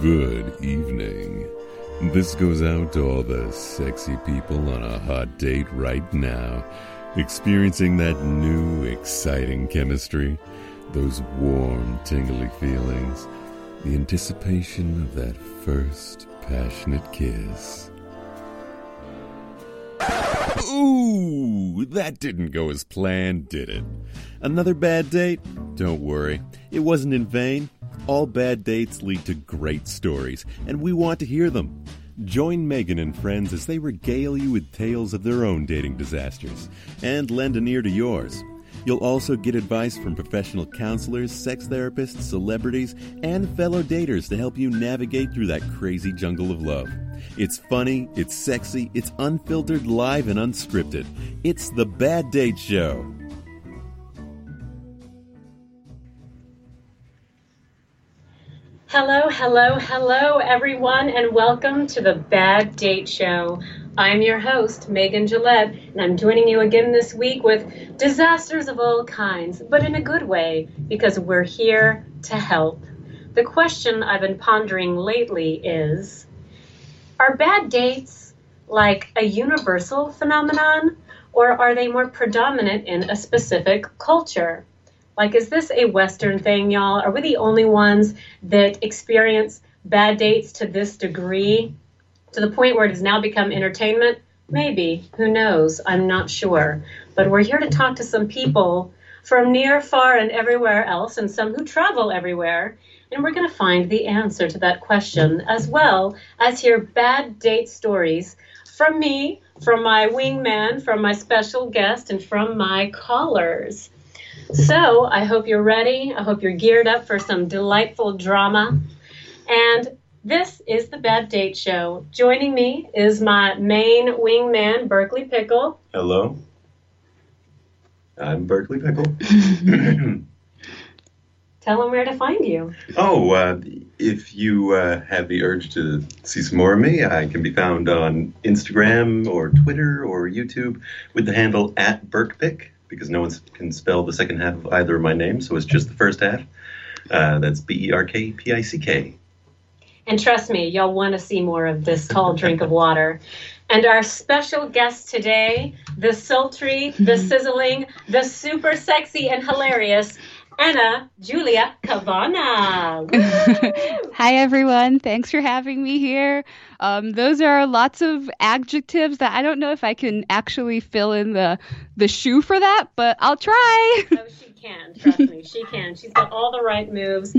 Good evening. This goes out to all the sexy people on a hot date right now, experiencing that new, exciting chemistry, those warm, tingly feelings, the anticipation of that first passionate kiss. Ooh, that didn't go as planned, did it? Another bad date? Don't worry, it wasn't in vain. All bad dates lead to great stories, and we want to hear them. Join Megan and friends as they regale you with tales of their own dating disasters, and lend an ear to yours. You'll also get advice from professional counselors, sex therapists, celebrities, and fellow daters to help you navigate through that crazy jungle of love. It's funny, it's sexy, it's unfiltered, live, and unscripted. It's The Bad Date Show. Hello, hello, hello, everyone, and welcome to The Bad Date Show. I'm your host, Megan Gillette, and I'm joining you again this week with disasters of all kinds, but in a good way, because we're here to help. The question I've been pondering lately is, are bad dates like a universal phenomenon, or are they more predominant in a specific culture? Like, is this a Western thing, y'all? Are we the only ones that experience bad dates to this degree, to the point where it has now become entertainment? Maybe. Who knows? I'm not sure. But we're here to talk to some people from near, far, and everywhere else, and some who travel everywhere. And we're going to find the answer to that question, as well as hear bad date stories from me, from my wingman, from my special guest, and from my callers. So I hope you're ready. I hope you're geared up for some delightful drama. And this is The Bad Date Show. Joining me is my main wingman, Berkeley Pickle. Hello. I'm Berkeley Pickle. Tell them where to find you. If you have the urge to see some more of me, I can be found on Instagram or Twitter or YouTube with the handle @BerkPick. Because no one can spell the second half of either of my names, so it's just the first half. That's BerkPick. And trust me, y'all want to see more of this tall drink of water. And our special guest today, the sultry, the sizzling, the super sexy and hilarious Ana Júlia Cavana. Hi, everyone. Thanks for having me here. Those are lots of adjectives that I don't know if I can actually fill in the shoe for that, but I'll try. Oh, she can. Trust me. She can. She's got all the right moves.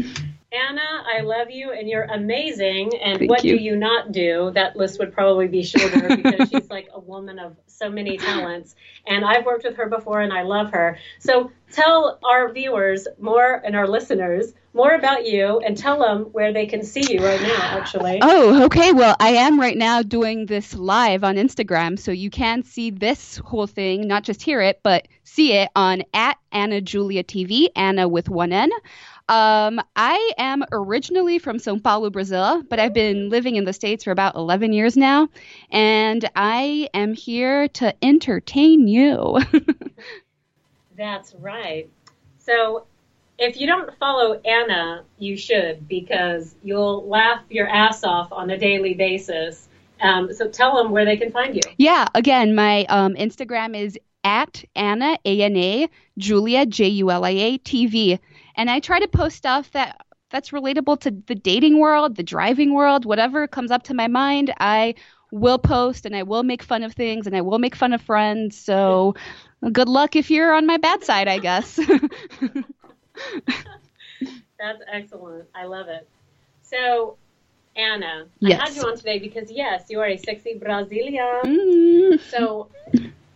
Ana, I love you, and you're amazing. And Thank you. Do you not do? That list would probably be shorter because she's like a woman of so many talents. And I've worked with her before, and I love her. So tell our viewers more and our listeners more about you, and tell them where they can see you right now, actually. Oh, okay. Well, I am right now doing this live on Instagram, so you can see this whole thing, not just hear it, but see it on @AnaJuliaTV, Ana with one N. I am originally from São Paulo, Brazil, but I've been living in the States for about 11 years now, and I am here to entertain you. That's right. So if you don't follow Ana, you should, because you'll laugh your ass off on a daily basis. So tell them where they can find you. Yeah, again, my Instagram is @Ana, A-N-A, Julia, J-U-L-I-A, TV. And I try to post stuff that's relatable to the dating world, the driving world, whatever comes up to my mind, I will post, and I will make fun of things, and I will make fun of friends. So good luck if you're on my bad side, I guess. That's excellent. I love it. So, Ana, yes. I had you on today because, yes, you are a sexy Brazilian. Mm. So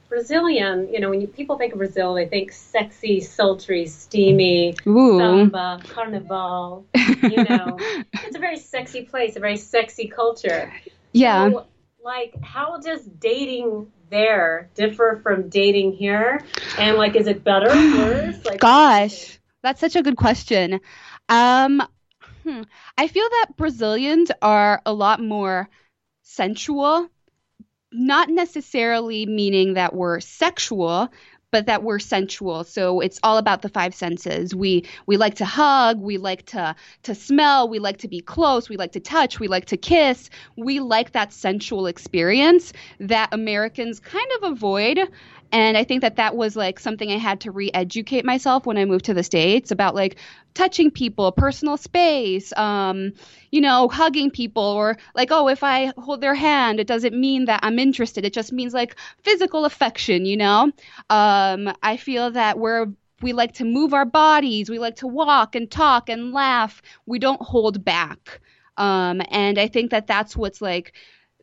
Brazilian, you know, when people think of Brazil, they think sexy, sultry, steamy, ooh, samba, carnival, you know. It's a very sexy place, a very sexy culture. Yeah. So, like, how does dating there differ from dating here? And, like, is it better or worse? Like, gosh, that's such a good question. I feel that Brazilians are a lot more sensual. Not necessarily meaning that we're sexual, but that we're sensual. So it's all about the five senses. We like to hug. We like to smell. We like to be close. We like to touch. We like to kiss. We like that sensual experience that Americans kind of avoid. And I think that that was like something I had to re-educate myself when I moved to the States about, like, touching people, personal space, hugging people, or like, oh, if I hold their hand, it doesn't mean that I'm interested. It just means like physical affection, you know? I feel that we like to move our bodies. We like to walk and talk and laugh. We don't hold back. And I think that that's what's like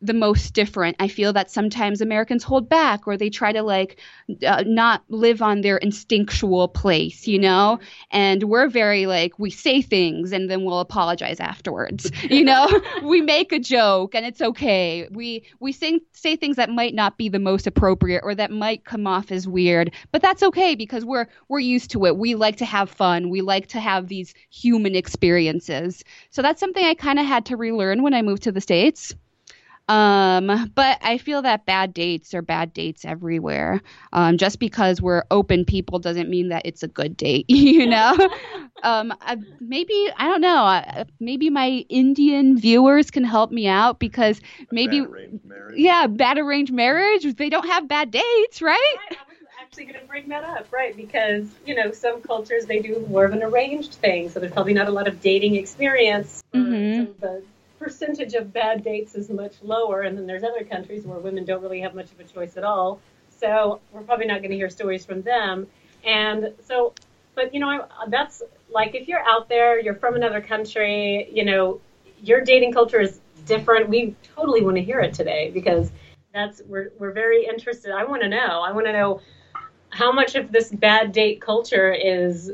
the most different. I feel that sometimes Americans hold back, or they try to not live on their instinctual place, you know? And we're very we say things and then we'll apologize afterwards, you know? We make a joke and it's okay. We say things that might not be the most appropriate or that might come off as weird, but that's okay because we're used to it. We like to have fun. We like to have these human experiences. So that's something I kind of had to relearn when I moved to the States. But I feel that bad dates are bad dates everywhere. Just because we're open people doesn't mean that it's a good date, you know? Maybe my Indian viewers can help me out because maybe, bad arranged marriage, they don't have bad dates, right? Right. I was actually going to bring that up, right? Because, some cultures, they do more of an arranged thing. So there's probably not a lot of dating experience. Mm-hmm. The percentage of bad dates is much lower, and then there's other countries where women don't really have much of a choice at all, so we're probably not going to hear stories from them. And so, but that's like, if you're out there, you're from another country, your dating culture is different, we totally want to hear it today, because that's, we're very interested. I want to know how much of this bad date culture is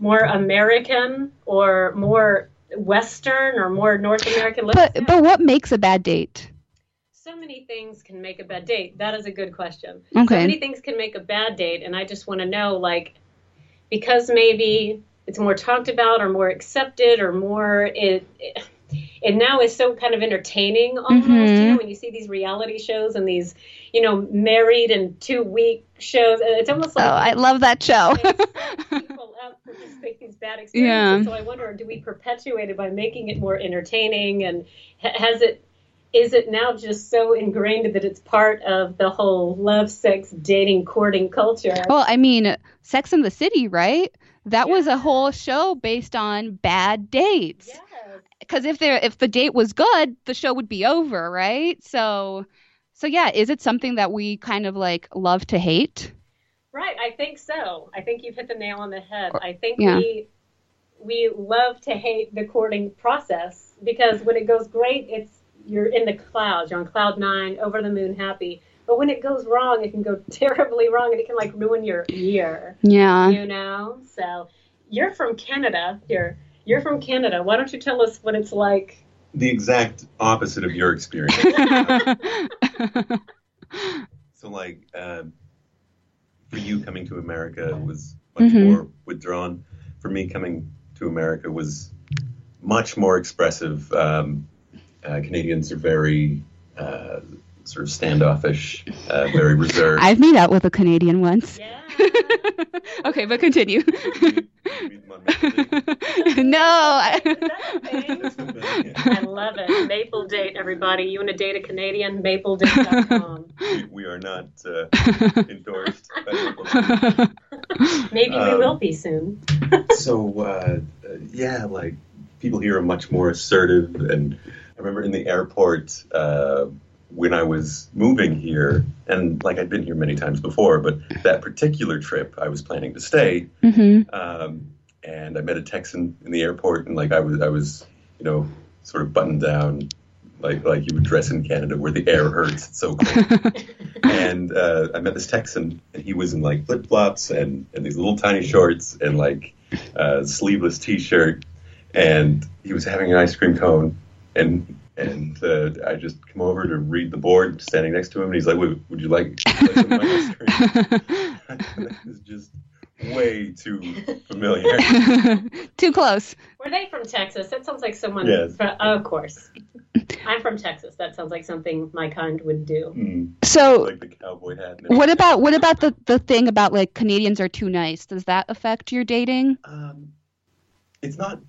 more American or more Western or more North American. But what makes a bad date? So many things can make a bad date. That is a good question. Okay. So many things can make a bad date, and I just want to know, because maybe it's more talked about or more accepted or more it now is so kind of entertaining almost, mm-hmm. When you see these reality shows and these, married and 2-week shows, it's almost like... Oh, I love that show. People up for just these bad experiences. Yeah. So I wonder, do we perpetuate it by making it more entertaining? And is it now just so ingrained that it's part of the whole love, sex, dating, courting culture? Well, Sex and the City, right? That was a whole show based on bad dates. Yeah. Because if the date was good, the show would be over, right? So yeah, is it something that we kind of love to hate? Right, I think so. I think you've hit the nail on the head. I think we love to hate the courting process, because when it goes great, you're in the clouds, you're on cloud 9, over the moon, happy. But when it goes wrong, it can go terribly wrong, and it can ruin your year. Yeah, So you're from Canada. You're from Canada. Why don't you tell us what it's like? The exact opposite of your experience. So, for you coming to America was much mm-hmm. more withdrawn. For me, coming to America was much more expressive. Canadians are very sort of standoffish, very reserved. I've made out with a Canadian once. Yeah. Okay, but continue. I love it. Maple date, everybody. You want to date a Canadian? Mapledate.com. We are not endorsed by Maple Date. Maybe we will be soon. So people here are much more assertive. And I remember in the airport when I was moving here, and I'd been here many times before, but that particular trip I was planning to stay. Mm-hmm. And I met a Texan in the airport, and I was, sort of buttoned down, like you would dress in Canada where the air hurts. It's so cold. And I met this Texan, and he was in flip flops and these little tiny shorts and sleeveless T-shirt, and he was having an ice cream cone, and I just come over to read the board, standing next to him, and he's like, "Would you like some of my ice cream?" It's just way too familiar. Too close. Were they from Texas? That sounds like someone. Yes. Of course. I'm from Texas. That sounds like something my kind would do. So like the cowboy hat. What about the thing about like Canadians are too nice? Does that affect your dating? It's not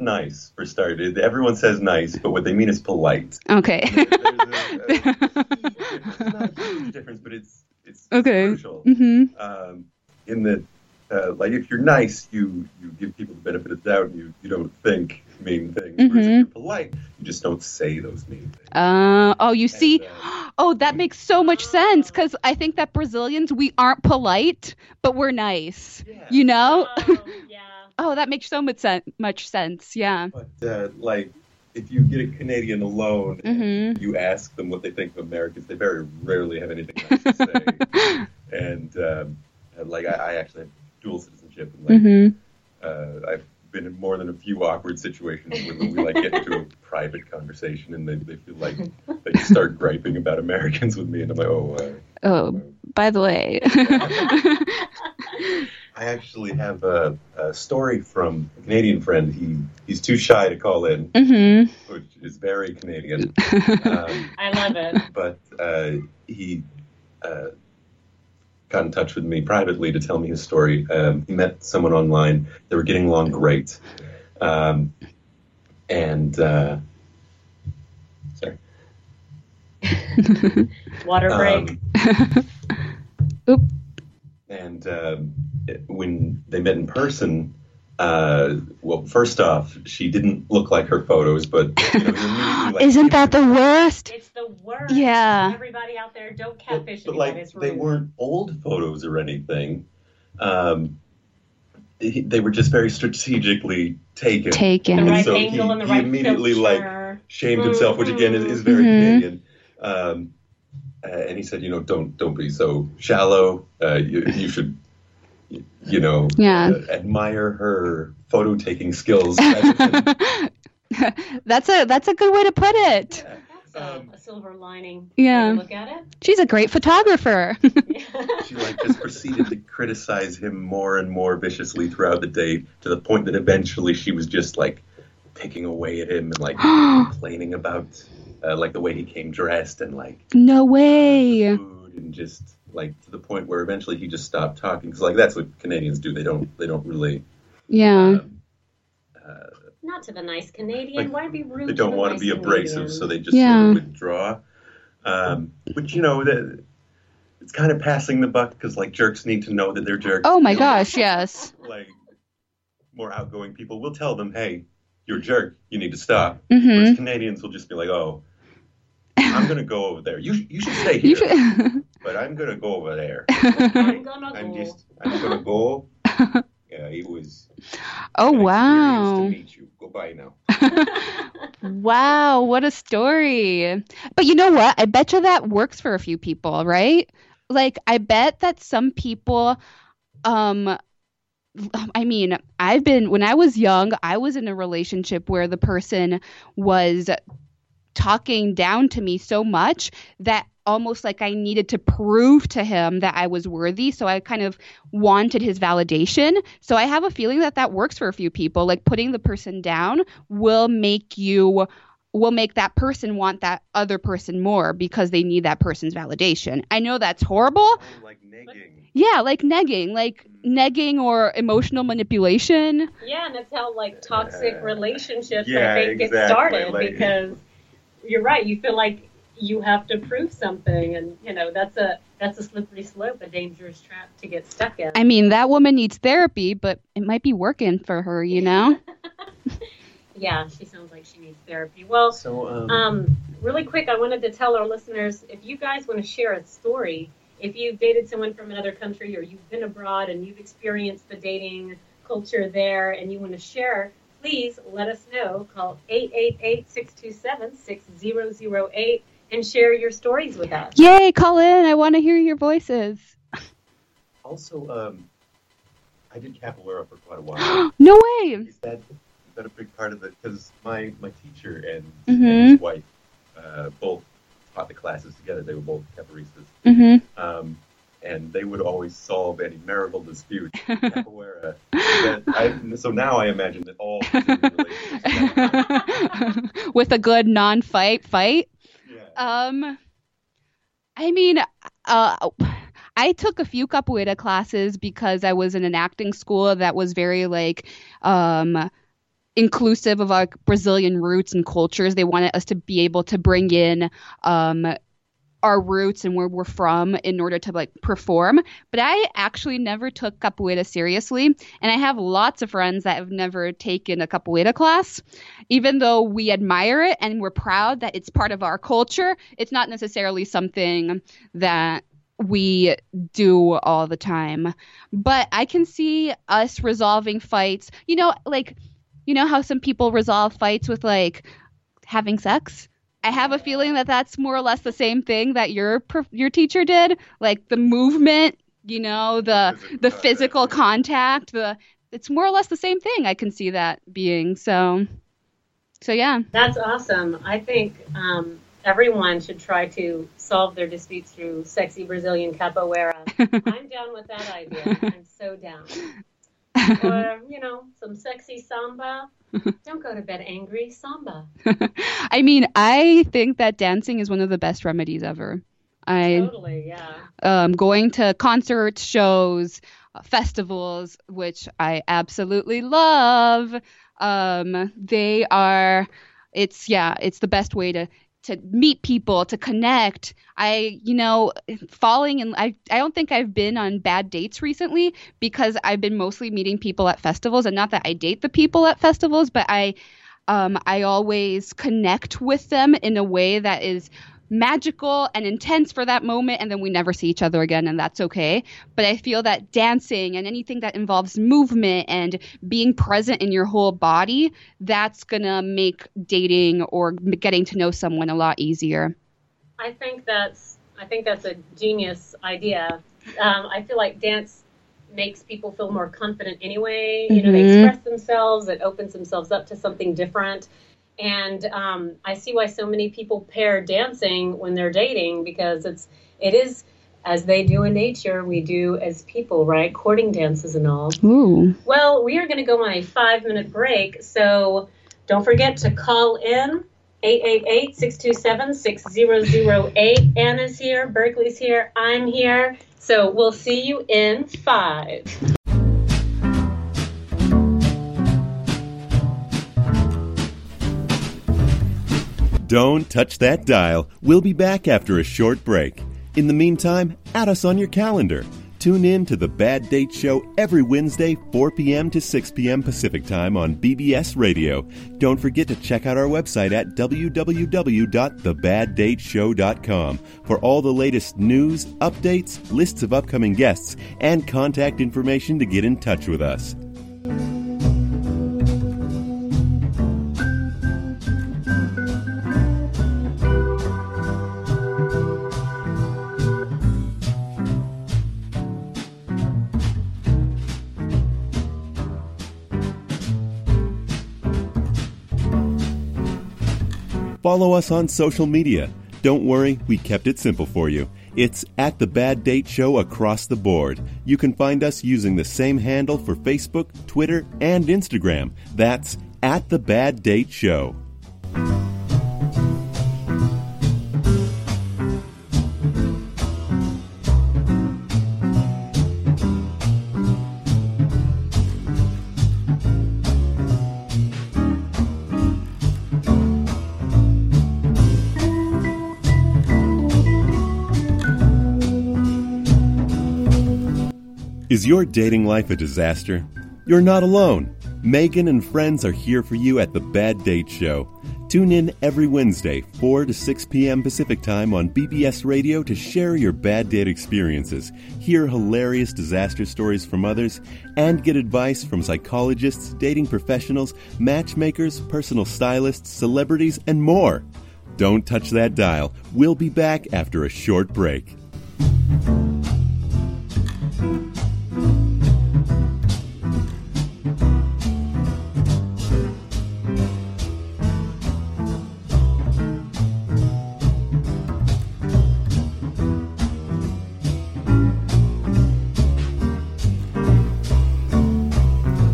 nice for starters. Everyone says nice, but what they mean is polite. Okay. It's not a huge difference, but it's okay. Crucial. Mm-hmm. In that, like if you're nice, you give people the benefit of the doubt. And you don't think mean things. Mm-hmm. Whereas if you're polite, you just don't say those mean things. That makes so much sense because I think that Brazilians, we aren't polite, but we're nice. Yeah. You know. Yeah. Oh, that makes so much sense, yeah. But, like, if you get a Canadian alone and you ask them what they think of Americans, they very rarely have anything nice to say. And, I actually have dual citizenship. And, I've been in more than a few awkward situations when we, like, get into a private conversation and they feel like they start griping about Americans with me. And I'm like, by the way. I actually have a story from a Canadian friend. He's too shy to call in, which is very Canadian. I love it. But he got in touch with me privately to tell me his story. He met someone online. They were getting along great. Sorry. Water break. Oop. And when they met in person, first off, she didn't look like her photos, but like, isn't that the worst? It's the worst. Yeah. Everybody out there, don't catfish. But like, they weren't old photos or anything. They were just very strategically taken. And the right angle and the right picture. He immediately shamed himself, which again is very Canadian. And he said, don't be so shallow. You should, admire her photo taking skills. That's a good way to put it. Yeah. That's a silver lining. Yeah. Look at it. She's a great photographer. She just proceeded to criticize him more and more viciously throughout the date, to the point that eventually she was just picking away at him and complaining about. The way he came dressed and no way food and just to the point where eventually he just stopped talking because that's what Canadians do. They don't really not to the nice Canadian. Why be rude? They don't want to be abrasive, so they just sort of withdraw. Which it's kind of passing the buck because jerks need to know that they're jerks. Oh my gosh, yes. More outgoing people will tell them, hey. You're a jerk. You need to stop. Whereas Canadians will just be like, "Oh, I'm gonna go over there. You should stay here, but I'm gonna go over there. I'm gonna go. Yeah, it was. Oh wow! To meet you. Goodbye now. Wow, what a story! But you know what? I bet you that works for a few people, right? I bet that some people, when I was young, I was in a relationship where the person was talking down to me so much that almost I needed to prove to him that I was worthy. So I kind of wanted his validation. So I have a feeling that works for a few people. Putting the person down will make that person want that other person more because they need that person's validation. I know that's horrible. Oh, negging. Yeah, negging or emotional manipulation. Yeah, and that's how toxic relationships get started because you're right. You feel like you have to prove something, and that's a slippery slope, a dangerous trap to get stuck in. I mean, that woman needs therapy, but it might be working for her, Yeah, she sounds like she needs therapy. Well, so, really quick, I wanted to tell our listeners, if you guys want to share a story, if you've dated someone from another country or you've been abroad and you've experienced the dating culture there and you want to share, please let us know. Call 888-627-6008 and share your stories with us. Yay, call in. I want to hear your voices. Also, I did capoeira for quite a while. No way. Is that a big part of it? Because my teacher and his wife both taught the classes together. They were both capoeiristas. And they would always solve any marital dispute. Capoeira. So now I imagine that all relationships with a good non-fight. Yeah. I mean, I took a few capoeira classes because I was in an acting school that was very like inclusive of like Brazilian roots and cultures. They wanted us to be able to bring in our roots and where we're from in order to like perform. But I actually never took capoeira seriously. And I have lots of friends that have never taken a capoeira class, even though we admire it and we're proud that it's part of our culture. It's not necessarily something that we do all the time, but I can see us resolving fights, like, how some people resolve fights with like having sex. I have a feeling that that's more or less the same thing that your teacher did, like the movement, the physical contact. It's more or less the same thing. I can see that being so yeah. That's awesome. I think everyone should try to solve their disputes through sexy Brazilian capoeira. I'm down with that idea. I'm so down. Or, some sexy samba. Don't go to bed angry, samba. I mean, I think that dancing is one of the best remedies ever. Totally, yeah. Going to concerts, shows, festivals, which I absolutely love. It's the best way to meet people, to connect. I don't think I've been on bad dates recently because I've been mostly meeting people at festivals, and not that I date the people at festivals, but I always connect with them in a way that is magical and intense for that moment, and then we never see each other again, and that's okay. But I feel that dancing and anything that involves movement and being present in your whole body, that's gonna make dating or getting to know someone a lot easier. I think that's a genius idea. I feel like dance makes people feel more confident anyway. Mm-hmm. They express themselves, it opens themselves up to something different. And I see why so many people pair dancing when they're dating, because it is as they do in nature, we do as people, right? Courting dances and all. Ooh. Well, we are going to go on a 5-minute break, so don't forget to call in 888-627-6008. Anna's here, Berkeley's here, I'm here. So we'll see you in 5. Don't touch that dial. We'll be back after a short break. In the meantime, add us on your calendar. Tune in to The Bad Date Show every Wednesday, 4 p.m. to 6 p.m. Pacific Time on BBS Radio. Don't forget to check out our website at www.thebaddateshow.com for all the latest news, updates, lists of upcoming guests, and contact information to get in touch with us. Follow us on social media. Don't worry, we kept it simple for you. It's at The Bad Date Show across the board. You can find us using the same handle for Facebook, Twitter, and Instagram. That's at The Bad Date Show. Is your dating life a disaster? You're not alone. Megan and friends are here for you at The Bad Date Show. Tune in every Wednesday, 4 to 6 p.m. Pacific Time on BBS Radio to share your bad date experiences, hear hilarious disaster stories from others, and get advice from psychologists, dating professionals, matchmakers, personal stylists, celebrities, and more. Don't touch that dial. We'll be back after a short break.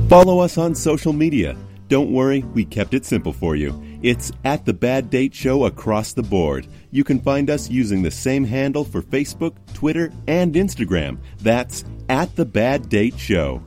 Follow us on social media. Don't worry, we kept it simple for you. It's at The Bad Date Show across the board. You can find us using the same handle for Facebook, Twitter, and Instagram. That's at The Bad Date Show.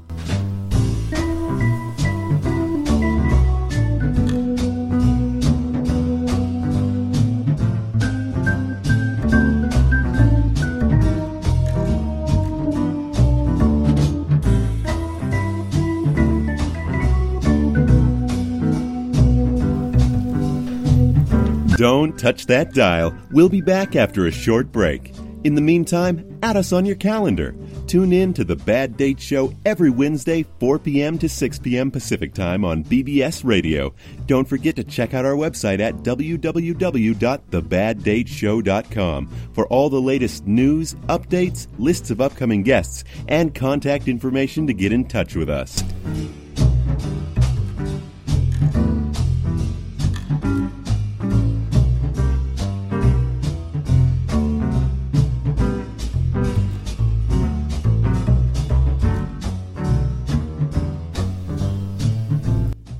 Don't touch that dial. We'll be back after a short break. In the meantime, add us on your calendar. Tune in to The Bad Date Show every Wednesday, 4 p.m. to 6 p.m. Pacific Time on BBS Radio. Don't forget to check out our website at www.thebaddateshow.com for all the latest news, updates, lists of upcoming guests, and contact information to get in touch with us.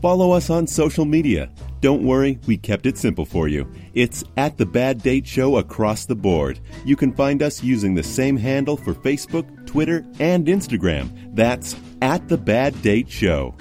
Follow us on social media. Don't worry, we kept it simple for you. It's at The Bad Date Show across the board. You can find us using the same handle for Facebook, Twitter, and Instagram. That's at The Bad Date Show.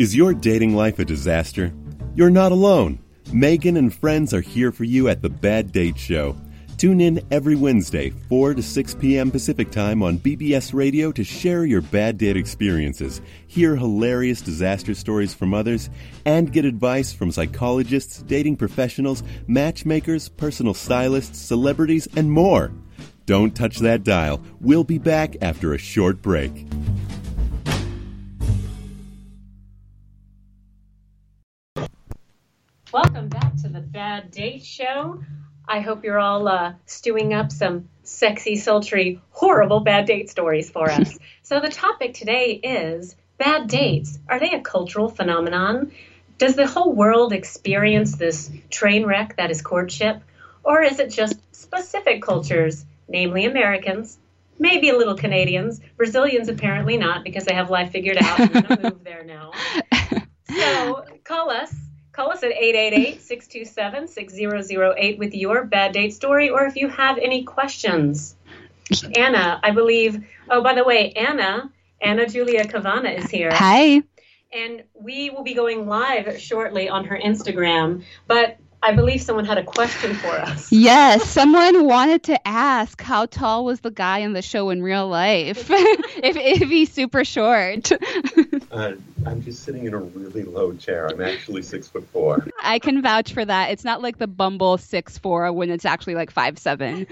Is your dating life a disaster? You're not alone. Megan and friends are here for you at The Bad Date Show. Tune in every Wednesday, 4 to 6 p.m. Pacific Time on BBS Radio to share your bad date experiences, hear hilarious disaster stories from others, and get advice from psychologists, dating professionals, matchmakers, personal stylists, celebrities, and more. Don't touch that dial. We'll be back after a short break. Welcome back to The Bad Date Show. I hope you're all stewing up some sexy, sultry, horrible bad date stories for us. So the topic today is bad dates. Are they a cultural phenomenon? Does the whole world experience this train wreck that is courtship? Or is it just specific cultures, namely Americans, maybe a little Canadians, Brazilians apparently not because they have life figured out and I'm going to move there now. So call us. Call us at 888-627-6008 with your bad date story or if you have any questions. Anna, I believe. Oh, by the way, Ana Júlia Cavana is here. Hi. And we will be going live shortly on her Instagram, but I believe someone had a question for us. Yes, someone wanted to ask how tall was the guy in the show in real life, if he's super short. I'm just sitting in a really low chair. I'm actually 6'4". I can vouch for that. It's not like the Bumble 6'4" when it's actually like 5'7".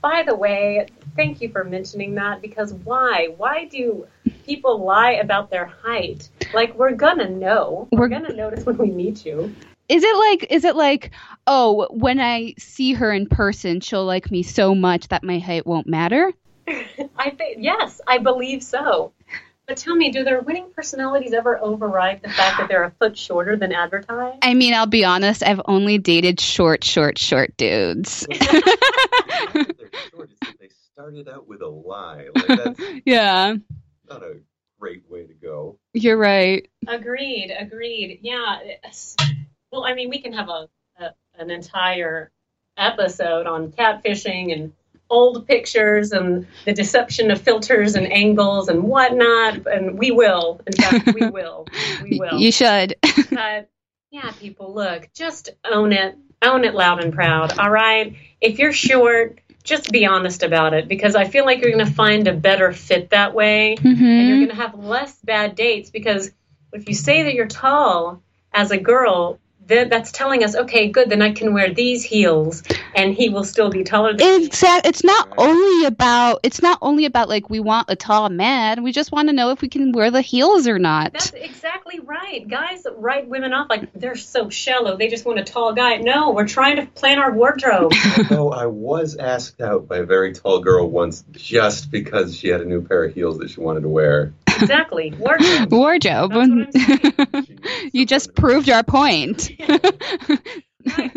By the way, thank you for mentioning that because why? Why do people lie about their height? Like, we're gonna know. We're gonna notice when we meet you. Is it like, oh, when I see her in person, she'll like me so much that my height won't matter? Yes, I believe so. But tell me, do their winning personalities ever override the fact that they're a foot shorter than advertised? I mean, I'll be honest, I've only dated short dudes. They started out with a lie. Yeah. Not a great way to go. You're right. Agreed. Yeah. Well, I mean, we can have an entire episode on catfishing and old pictures and the deception of filters and angles and whatnot. And we will. In fact, we will. We will. You should. But yeah, people, look, just own it. Own it loud and proud. All right. If you're short, just be honest about it because I feel like you're going to find a better fit that way. Mm-hmm. And you're going to have less bad dates because if you say that you're tall as a girl, that's telling us, okay, good, then I can wear these heels and he will still be taller than exactly. It's not only about like we want a tall man. We just want to know if we can wear the heels or not. That's exactly right. Guys write women off like they're so shallow. They just want a tall guy. No, we're trying to plan our wardrobe. Although I was asked out by a very tall girl once just because she had a new pair of heels that she wanted to wear. Exactly. Wardrobe. You just proved our point. Yeah. Right.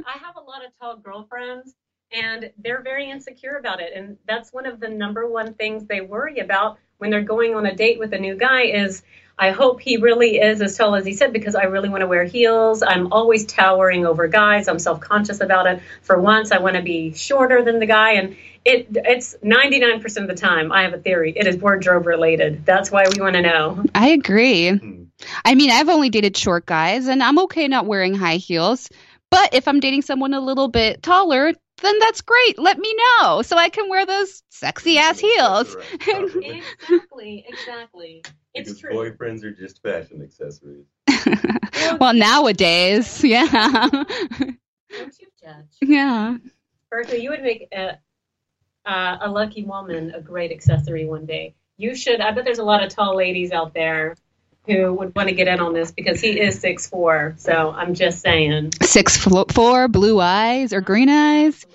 I have a lot of tall girlfriends, and they're very insecure about it. And that's one of the number one things they worry about when they're going on a date with a new guy is, I hope he really is as tall as he said, because I really want to wear heels. I'm always towering over guys. I'm self-conscious about it. For once, I want to be shorter than the guy. And it's 99% of the time, I have a theory, it is wardrobe related. That's why we want to know. I agree. I mean, I've only dated short guys, and I'm okay not wearing high heels. But if I'm dating someone a little bit taller, then that's great. Let me know so I can wear those sexy-ass heels. Exactly. It's true. Boyfriends are just fashion accessories. Well, nowadays, yeah. Don't you judge? Yeah. Berkeley, you would make a lucky woman a great accessory one day. You should. I bet there's a lot of tall ladies out there who would want to get in on this because he is 6'4". So I'm just saying. 6'4", blue eyes or green eyes?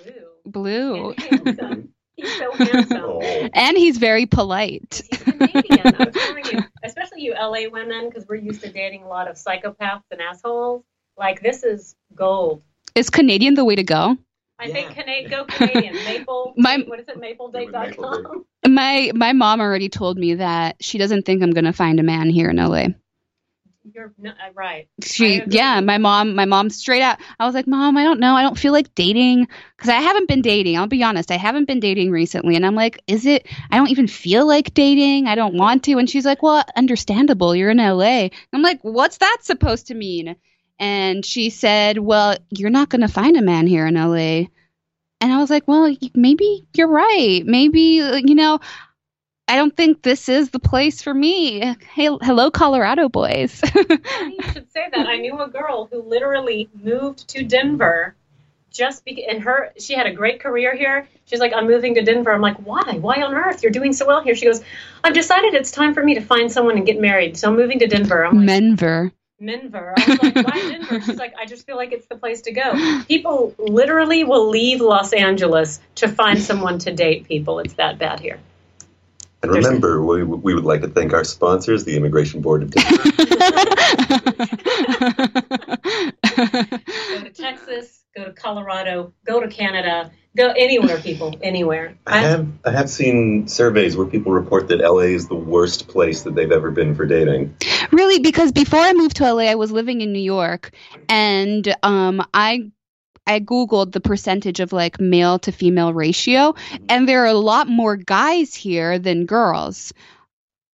Blue. And he's so handsome. Oh. And he's very polite. He's Canadian. I'm telling you, especially you LA women, because we're used to dating a lot of psychopaths and assholes. Like, this is gold. Is Canadian the way to go? I think go Canadian. Maple. What is it? Mapledate.com. My mom already told me that she doesn't think I'm going to find a man here in LA. You're not, right. My mom straight out. I was like, Mom, I don't know. I don't feel like dating because I haven't been dating. I'll be honest. I haven't been dating recently. And I'm like, I don't even feel like dating. I don't want to. And she's like, well, understandable. You're in LA. And I'm like, what's that supposed to mean? And she said, well, you're not going to find a man here in LA. And I was like, well, maybe you're right. Maybe, I don't think this is the place for me. Hey, hello, Colorado boys. You should say that. I knew a girl who literally moved to Denver just because, and she had a great career here. She's like, I'm moving to Denver. I'm like, why? Why on earth? You're doing so well here. She goes, I've decided it's time for me to find someone and get married. So I'm moving to Denver. I'm like, Denver. I was like, why Denver? She's like, I just feel like it's the place to go. People literally will leave Los Angeles to find someone to date people. It's that bad here. And remember, we would like to thank our sponsors, the Immigration Board of Denver. Go to Texas, go to Colorado, go to Canada, go anywhere, people, anywhere. I have seen surveys where people report that LA is the worst place that they've ever been for dating. Really, because before I moved to LA, I was living in New York, and I Googled the percentage of like male to female ratio, and there are a lot more guys here than girls.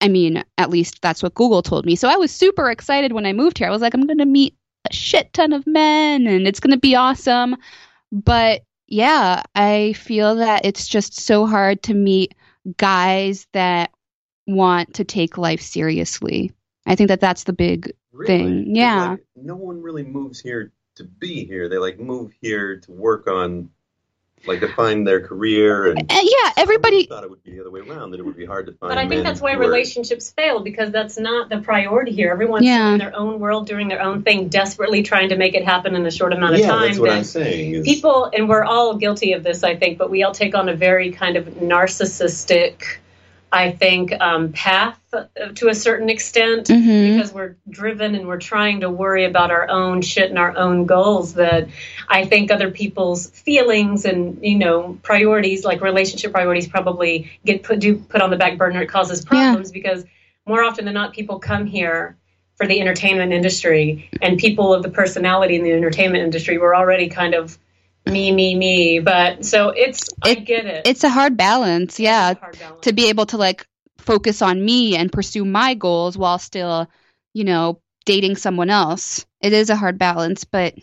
I mean, at least that's what Google told me. So I was super excited when I moved here. I was like, I'm going to meet a shit ton of men and it's going to be awesome. But yeah, I feel that it's just so hard to meet guys that want to take life seriously. I think that that's the big thing. Yeah. Like, no one really moves here to be here. They like move here to work on, like, to find their career. And yeah, everybody thought it would be the other way around, that it would be hard to find. But I think that's why relationships fail, because that's not the priority here. Everyone's in their own world, doing their own thing, desperately trying to make it happen in a short amount of time. Yeah, that's what I'm saying. People, and we're all guilty of this, I think, but we all take on a very kind of narcissistic, I think, path to a certain extent, because we're driven and we're trying to worry about our own shit and our own goals, that I think other people's feelings and, priorities, like relationship priorities, probably get put on the back burner. It causes problems because more often than not, people come here for the entertainment industry, and people of the personality in the entertainment industry were already kind of me, but so I get it. It's a hard balance, to be able to like focus on me and pursue my goals while still, dating someone else. It is a hard balance, but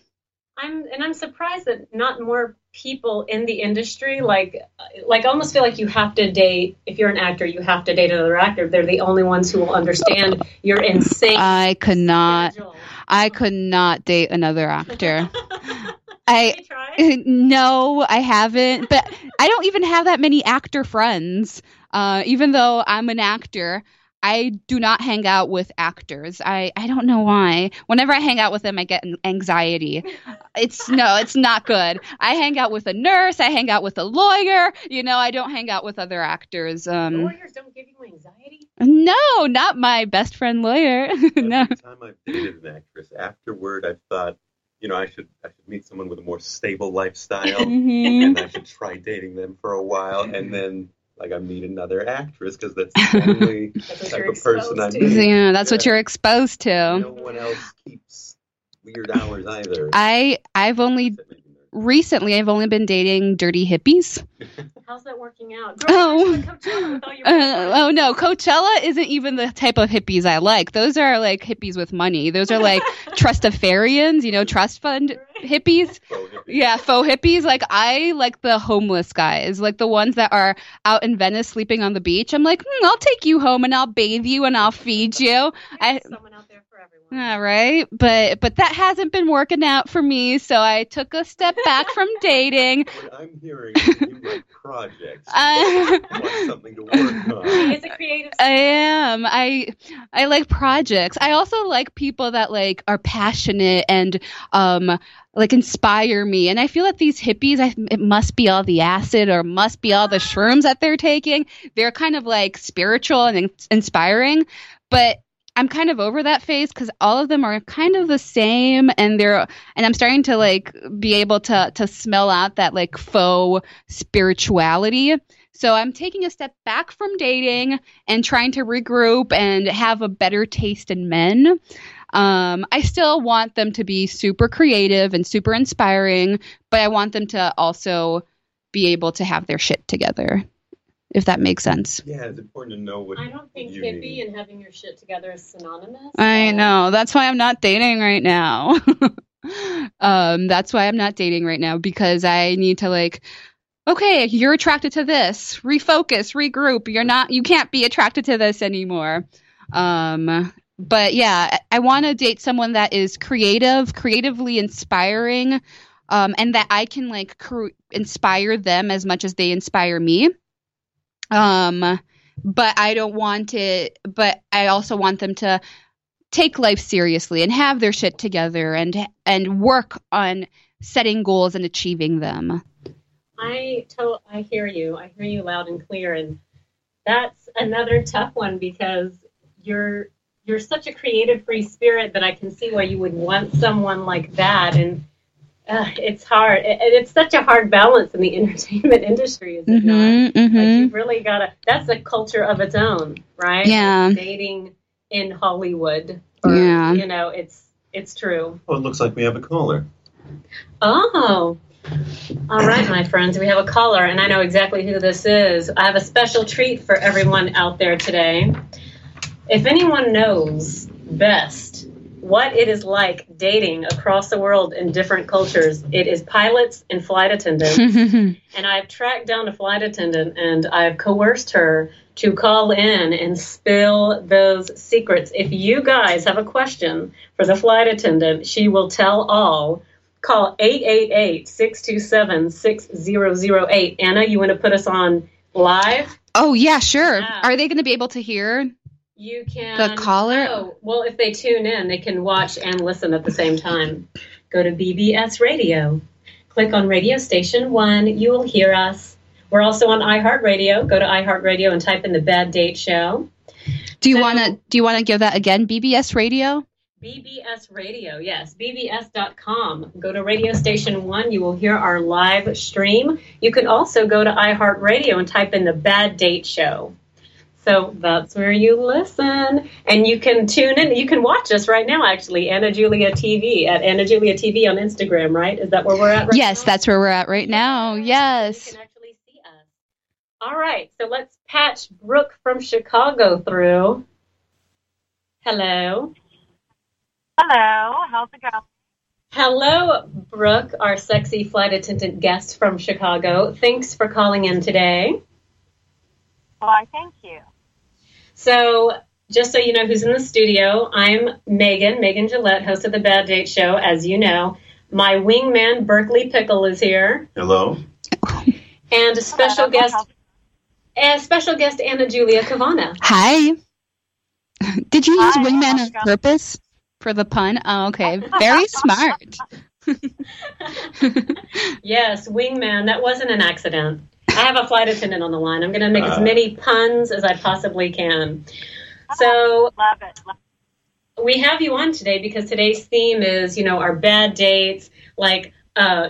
I'm surprised that not more people in the industry like almost feel like you have to date, if you're an actor, you have to date another actor. They're the only ones who will understand your insane. I could not. Schedule. I could not date another actor. No, I haven't. But I don't even have that many actor friends. Even though I'm an actor, I do not hang out with actors. I don't know why. Whenever I hang out with them, I get anxiety. It's not good. I hang out with a nurse. I hang out with a lawyer. You know, I don't hang out with other actors. Lawyers don't give you anxiety? No, not my best friend lawyer. No. Every time I've dated an actress, afterward I've thought, you know, I should meet someone with a more stable lifestyle, mm-hmm. and I should try dating them for a while, and then... like I meet another actress because that's the only type of person I meet. Yeah, that's what you're exposed to. No one else keeps weird hours either. I've only recently been dating dirty hippies. How's that working out? Girl, no, Coachella isn't even the type of hippies I like. Those are like hippies with money. Those are like trustafarians, you know, trust fund hippies. Faux hippies. Yeah, faux hippies. Like I like the homeless guys, like the ones that are out in Venice sleeping on the beach. I'm like, I'll take you home and I'll bathe you and I'll feed you. There's someone out there for everyone. All right, but that hasn't been working out for me, so I took a step back from dating. What I'm hearing is you like projects. Want something to work on. It's a creative. I am. I like projects. I also like people that like are passionate and like inspire me. And I feel that these hippies, it must be all the acid or must be all the shrooms that they're taking. They're kind of like spiritual and inspiring, but I'm kind of over that phase because all of them are kind of the same, and I'm starting to like be able to smell out that like faux spirituality. So I'm taking a step back from dating and trying to regroup and have a better taste in men. I still want them to be super creative and super inspiring, but I want them to also be able to have their shit together. If that makes sense. Yeah, it's important to know what you need. I don't think hippie and having your shit together is synonymous. I know. That's why I'm not dating right now. Because I need to like, okay, you're attracted to this. Refocus, regroup. You can't be attracted to this anymore. But yeah, I want to date someone that is creatively inspiring, and that I can like inspire them as much as they inspire me. But I don't want it, but I also want them to take life seriously and have their shit together and work on setting goals and achieving them. I hear you. I hear you loud and clear. And that's another tough one because you're such a creative free spirit that I can see why you would want someone like that. And it's hard. It's such a hard balance in the entertainment industry, is it not? Mm-hmm. Like you really gotta. That's a culture of its own, right? Yeah. Like dating in Hollywood. Or, yeah. You know, it's true. Well, it looks like we have a caller. Oh. All right, my friends, we have a caller, and I know exactly who this is. I have a special treat for everyone out there today. If anyone knows best what it is like dating across the world in different cultures, it is pilots and flight attendants. And I've tracked down a flight attendant and I've coerced her to call in and spill those secrets. If you guys have a question for the flight attendant, she will tell all. Call 888-627-6008. Anna, you want to put us on live? Oh, yeah, sure. Yeah. Are they going to be able to hear? You can. The caller? Oh, well, if they tune in, they can watch and listen at the same time. Go to BBS Radio. Click on Radio Station 1. You will hear us. We're also on iHeartRadio. Go to iHeartRadio and type in The Bad Date Show. Do you want to give that again? BBS Radio? BBS Radio, yes. BBS.com. Go to Radio Station 1. You will hear our live stream. You can also go to iHeartRadio and type in The Bad Date Show. So that's where you listen. And you can tune in. You can watch us right now, actually, Ana Júlia TV, at Ana Júlia TV on Instagram, right? Is that where we're at right now? Yes, that's where we're at right now. Yes. You can actually see us. All right. So let's patch Brooke from Chicago through. Hello. Hello. How's it going? Hello, Brooke, our sexy flight attendant guest from Chicago. Thanks for calling in today. Why, thank you. So just so you know who's in the studio, I'm Megan Gillette, host of The Bad Date Show, as you know. My wingman, Berkeley Pickle, is here. Hello. And a special guest, Ana Júlia Cavana. Hi. Did you use wingman on purpose for the pun? Oh, okay. Very smart. Yes, wingman. That wasn't an accident. I have a flight attendant on the line. I'm going to make as many puns as I possibly can. So love it. We have you on today because today's theme is, you know, our bad dates, like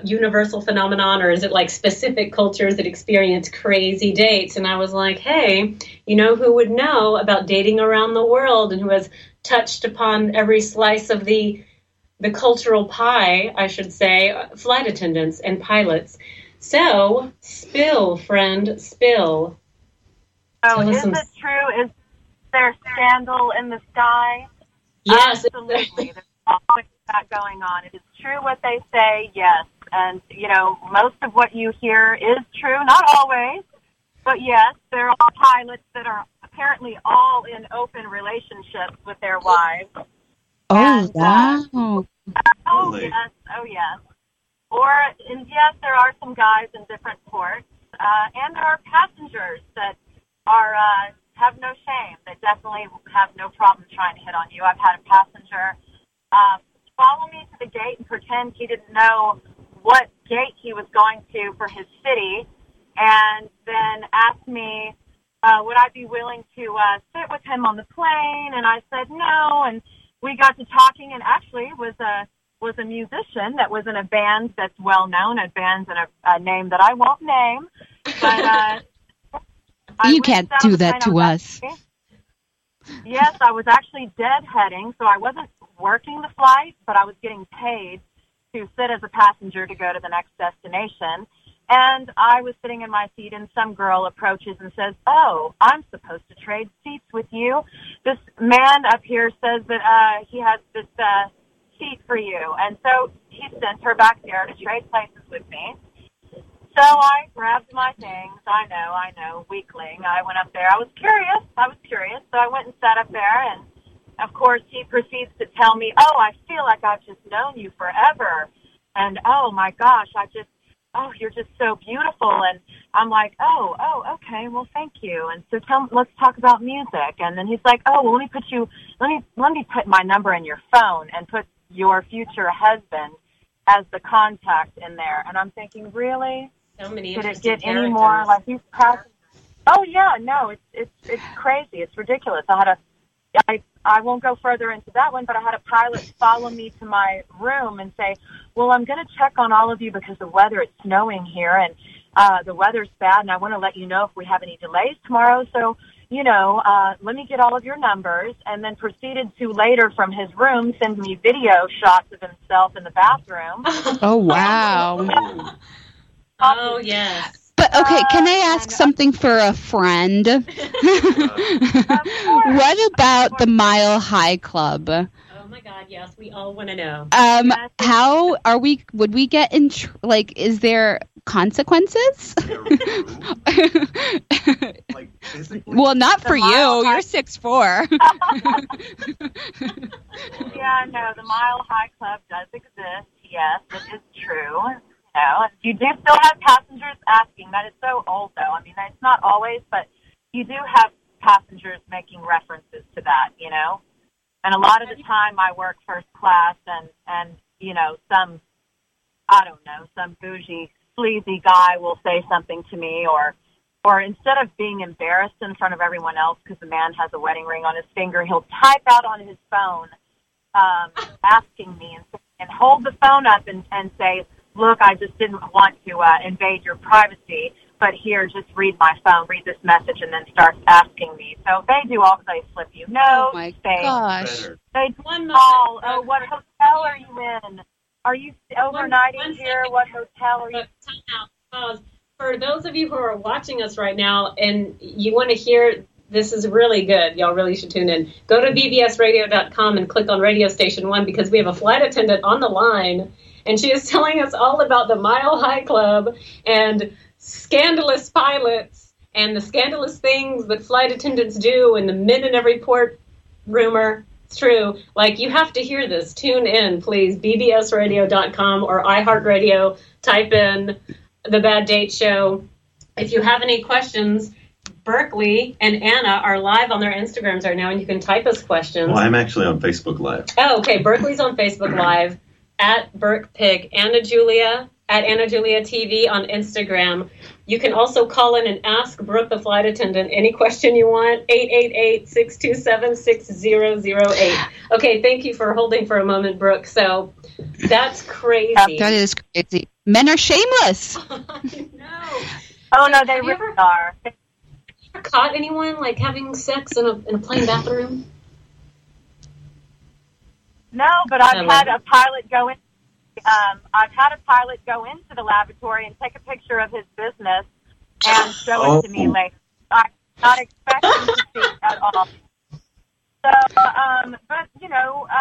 universal phenomenon, or is it like specific cultures that experience crazy dates? And I was like, hey, you know who would know about dating around the world and who has touched upon every slice of the cultural pie, I should say, flight attendants and pilots. So, spill, friend, spill. Oh, is it true? Is there scandal in the sky? Yes. Absolutely. There's always that going on. It is true what they say, yes. And, you know, most of what you hear is true. Not always. But, yes, there are pilots that are apparently all in open relationships with their wives. Oh, and, wow. Oh, really? Yes. Oh, yes. Or, and yes, there are some guys in different ports, and there are passengers that are have no shame, that definitely have no problem trying to hit on you. I've had a passenger follow me to the gate and pretend he didn't know what gate he was going to for his city, and then ask me, would I be willing to sit with him on the plane? And I said no, and we got to talking, and actually was a musician that was in a band that's well-known, a band in a name that I won't name. But, you can't do that to us. Yes, I was actually deadheading, so I wasn't working the flight, but I was getting paid to sit as a passenger to go to the next destination. And I was sitting in my seat, and some girl approaches and says, oh, I'm supposed to trade seats with you. This man up here says that he has this... for you. And so he sent her back there to trade places with me. So I grabbed my things. I know, weakling. I went up there. I was curious. So I went and sat up there, and of course he proceeds to tell me, oh, I feel like I've just known you forever. And oh my gosh, you're just so beautiful. And I'm like, oh, okay, well, thank you. And so let's talk about music. And then he's like, oh, well, let me put my number in your phone and put your future husband as the contact in there. And I'm thinking, really? So many interesting characters. Could it get any more? Like, he's passing. Oh yeah, no, it's crazy. It's ridiculous. I won't go further into that one, but I had a pilot follow me to my room and say, well, I'm going to check on all of you because the weather, it's snowing here, and the weather's bad, and I want to let you know if we have any delays tomorrow. So, you know, let me get all of your numbers, and then proceeded to later from his room send me video shots of himself in the bathroom. Oh, wow. Oh, yes. But, okay, can I ask something for a friend? What about the Mile High Club? Oh, my God, yes. We all want to know. How are we – would we get in is there consequences? Like, physically? Well, not for you. You're 6'4". Yeah, no, the Mile High Club does exist. Yes, it is true. No, you do still have passengers asking. That is so old, though. I mean, it's not always, but you do have passengers making references to that, you know? And a lot of the time I work first class and you know, some bougie, sleazy guy will say something to me or instead of being embarrassed in front of everyone else because the man has a wedding ring on his finger, he'll type out on his phone asking me and hold the phone up and say, look, I just didn't want to invade your privacy, but here, just read my phone, read this message, and then start asking me. So they do all, they flip you notes. Oh, my gosh. They do all, oh, what hotel are you in? Are you overnighting here? What hotel are you in? For those of you who are watching us right now, and you want to hear, this is really good. Y'all really should tune in. Go to bbsradio.com and click on Radio Station 1 because we have a flight attendant on the line. And she is telling us all about the Mile High Club and scandalous pilots and the scandalous things that flight attendants do and the men in every port rumor, it's true. Like, you have to hear this. Tune in, please. BBSradio.com or iHeartRadio. Type in The Bad Date Show. If you have any questions, Berkeley and Anna are live on their Instagrams right now, and you can type us questions. Well, I'm actually on Facebook Live. Oh, okay. Berkeley's on Facebook Live, at BerkPig, Ana Julia, at Ana Julia TV on Instagram. You can also call in and ask Brooke, the flight attendant, any question you want, 888-627-6008. Okay, thank you for holding for a moment, Brooke. So that's crazy. That is crazy. Men are shameless. I know. Oh, no, they really are. Have you ever caught anyone, like, having sex in a plain bathroom? No, but I've had a pilot go into the laboratory and take a picture of his business and show it to me later. I'm not expecting to see at all. So, but, you know, I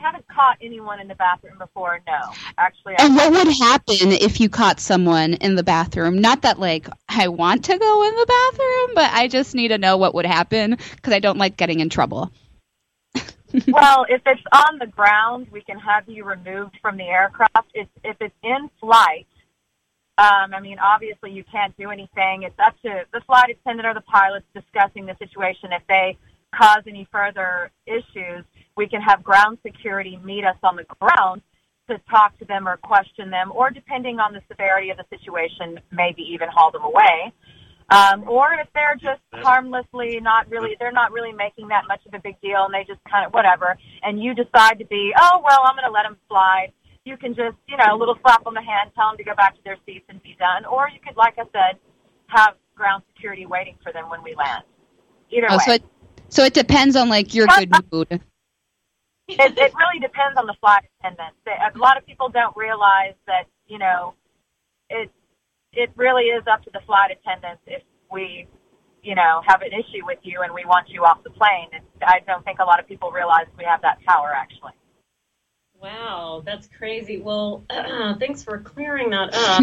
haven't caught anyone in the bathroom before, no. Actually, and what would happen if you caught someone in the bathroom? Not that, like, I want to go in the bathroom, but I just need to know what would happen because I don't like getting in trouble. Well, if it's on the ground, we can have you removed from the aircraft. If it's in flight, I mean, obviously you can't do anything. It's up to the flight attendant or the pilots discussing the situation. If they cause any further issues, we can have ground security meet us on the ground to talk to them or question them, or depending on the severity of the situation, maybe even haul them away. Or if they're just harmlessly they're not really making that much of a big deal and they just kind of whatever, and you decide to be, oh, well, I'm going to let them slide, you can just, you know, a little slap on the hand, tell them to go back to their seats and be done. Or you could, like I said, have ground security waiting for them when we land. Either way. So it depends on, like, your good mood. It really depends on the flight attendant. A lot of people don't realize that, you know, it really is up to the flight attendants if we, you know, have an issue with you and we want you off the plane. And I don't think a lot of people realize we have that power, actually. Wow, that's crazy. Well, thanks for clearing that up.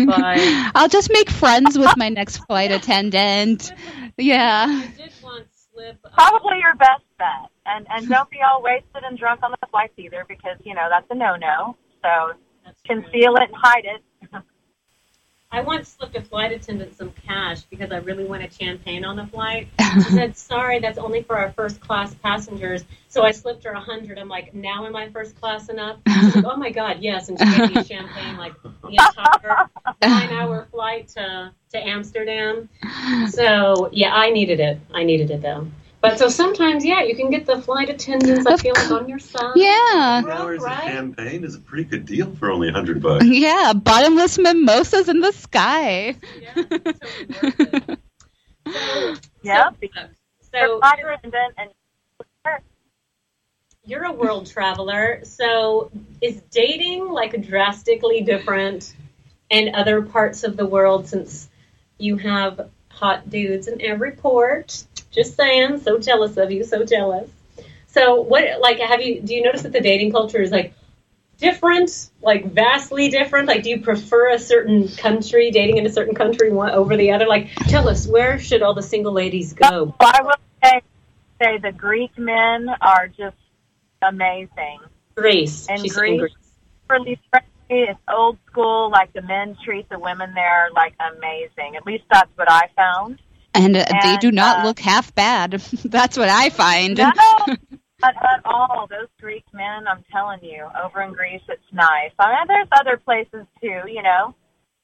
I'll just make friends with my next flight attendant. Yeah. You did want slip up. Probably your best bet. And don't be all wasted and drunk on the flights either because, you know, that's a no-no. So conceal it and hide it. I once slipped a flight attendant some cash because I really wanted champagne on the flight. She said, sorry, that's only for our first class passengers. So I slipped her $100. I'm like, now am I first class enough? She's like, oh, my God, yes. And she gave me champagne, like, the entire 9-hour flight to Amsterdam. So, yeah, I needed it, though. But so sometimes, yeah, you can get the flight attendants, I feel like, on your side. Yeah. 2 hours of champagne is a pretty good deal for only $100. Yeah, bottomless mimosas in the sky. Yeah, it's totally worth it. So flight attendant and you're a world traveler, so is dating, like, drastically different in other parts of the world since you have hot dudes in every port? Just saying, so jealous of you, so jealous. So what, like, do you notice that the dating culture is, like, different, like, vastly different? Like, do you prefer a certain country, dating in a certain country one over the other? Like, tell us, where should all the single ladies go? Well, I will say the Greek men are just amazing. Greece. And she's Greece, really friendly. It's old school. Like, the men treat the women there, like, amazing. At least that's what I found. And they do not look half bad. That's what I find. No, not at all. Those Greek men, I'm telling you, over in Greece, it's nice. I mean, there's other places, too, you know,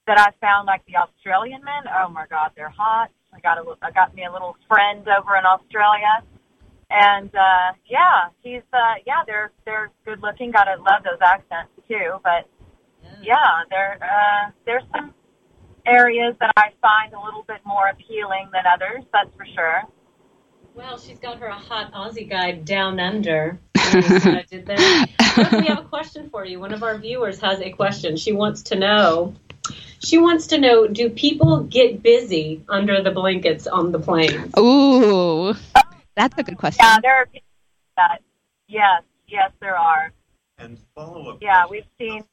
that I found, like the Australian men. Oh, my God, they're hot. I got me a little friend over in Australia. And, yeah, they're good looking. Got to love those accents, too. But, yeah, there's some areas that I find a little bit more appealing than others, that's for sure. Well, she's got her a hot Aussie guy down under. I did that. Brooke, we have a question for you. One of our viewers has a question. She wants to know, do people get busy under the blankets on the planes? Ooh, that's a good question. Yeah, there are people that. Yes, there are. And follow-up. Yeah, we've seen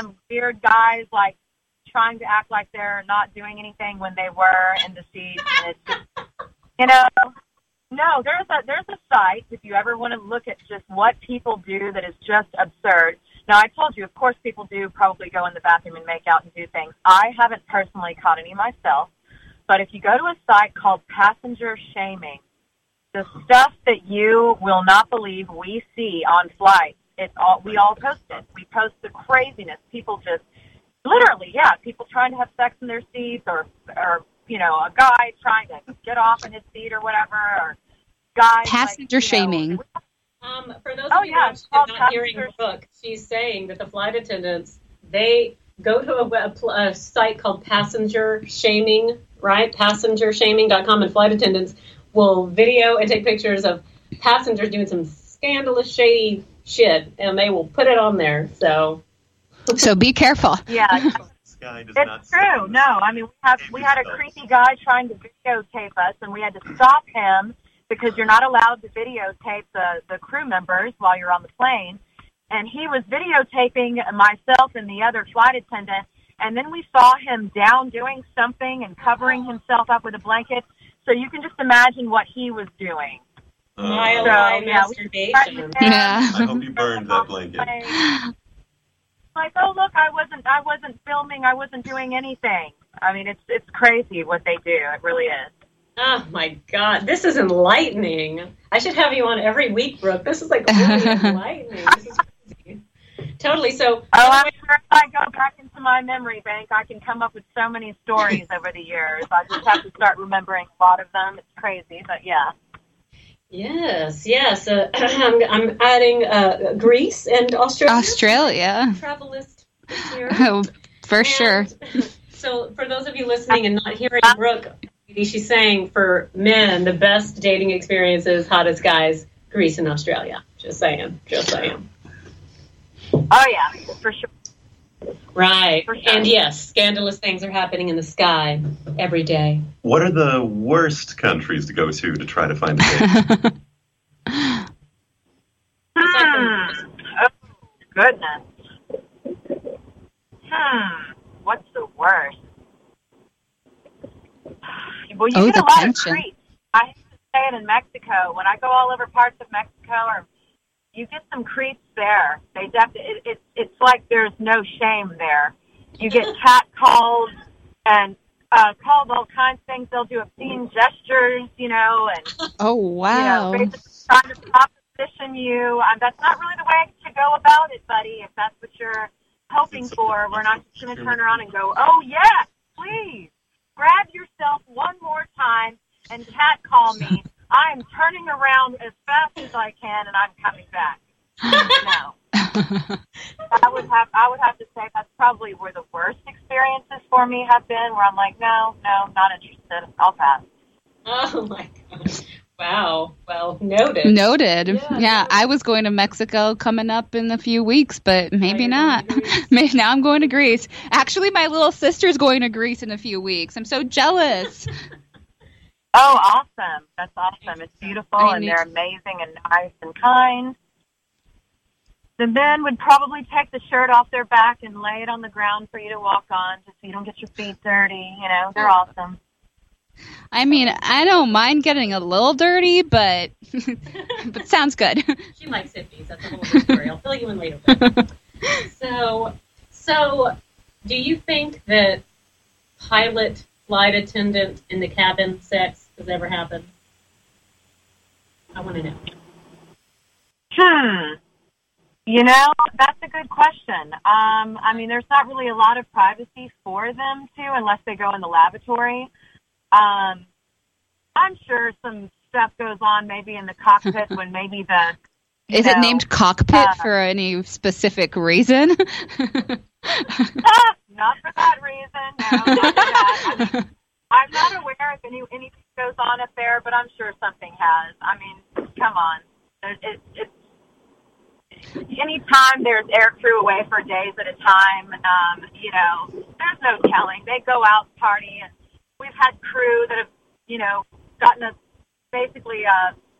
some weird guys, like, trying to act like they're not doing anything when they were in the seats. And it's just, you know, No, there's a site if you ever want to look at just what people do that is just absurd. Now, I told you, of course, people do probably go in the bathroom and make out and do things. I haven't personally caught any myself, but if you go to a site called Passenger Shaming, the stuff that you will not believe we see on flights, we all post it. We post the craziness. People just literally, people trying to have sex in their seats or you know, a guy trying to get off in his seat or whatever, or guys. Passenger shaming. For those of you not hearing Brooke, she's saying that the flight attendants, they go to a site called Passenger Shaming, right? PassengerShaming.com, and flight attendants will video and take pictures of passengers doing some scandalous, shady shit, and they will put it on there. So be careful. Yeah. It's true. No, I mean, we had a creepy guy trying to videotape us, and we had to stop him because you're not allowed to videotape the crew members while you're on the plane. And he was videotaping myself and the other flight attendant, and then we saw him down doing something and covering himself up with a blanket. So you can just imagine what he was doing. Masturbation. Yeah. I hope you burned that blanket. Like, oh look, I wasn't filming, I wasn't doing anything. I mean, it's crazy what they do. It really is. Oh my God, this is enlightening. I should have you on every week, Brooke. This is like really enlightening. This is crazy. Totally. So, I'm sure if I go back into my memory bank, I can come up with so many stories over the years. I just have to start remembering a lot of them. It's crazy, but yeah. Yes. I'm adding Greece and Australia. Travel list this year. Oh, sure. So for those of you listening and not hearing Brooke, she's saying for men, the best dating experiences, hottest guys, Greece and Australia. Just saying. Oh, yeah, for sure. Right. For sure. And, yes, scandalous things are happening in the sky every day. What are the worst countries to go to try to find a date? Oh, goodness. What's the worst? Well, you get a lot of creeps. I have to say it in Mexico. When I go all over parts of Mexico, you get some creeps there. It's like there's no shame there. You get catcalled and called all kinds of things. They'll do obscene gestures, and basically trying to proposition you. That's not really the way to go about it, buddy. If that's what you're hoping for, we're not just going to turn around and go, "Oh yes, please grab yourself one more time and catcall me. I'm turning around as fast as I can, and I'm coming back." No. I would have to say that's probably where the worst experiences for me have been, where I'm like, no, not interested. I'll pass. Oh, my gosh. Wow. Well, noted. Yeah, I was going to Mexico coming up in a few weeks, but maybe not. Maybe now I'm going to Greece. Actually, my little sister's going to Greece in a few weeks. I'm so jealous. Oh, awesome. That's awesome. It's beautiful, and they're amazing and nice and kind. The men would probably take the shirt off their back and lay it on the ground for you to walk on just so you don't get your feet dirty. They're awesome. I mean, I don't mind getting a little dirty, but but sounds good. She likes hippies. That's a whole other story. I'll fill you in later. So do you think that pilot flight attendant in the cabin sex has ever happened? I want to know. That's a good question. I mean, there's not really a lot of privacy for them, too, unless they go in the lavatory. I'm sure some stuff goes on maybe in the cockpit when maybe the... Is it named cockpit for any specific reason? Not for that reason, no. Not for that. I mean, I'm not aware if anything goes on up there, but I'm sure something has. I mean, come on. Any time there's air crew away for days at a time, there's no telling. They go out party and... We've had crew that have, gotten us basically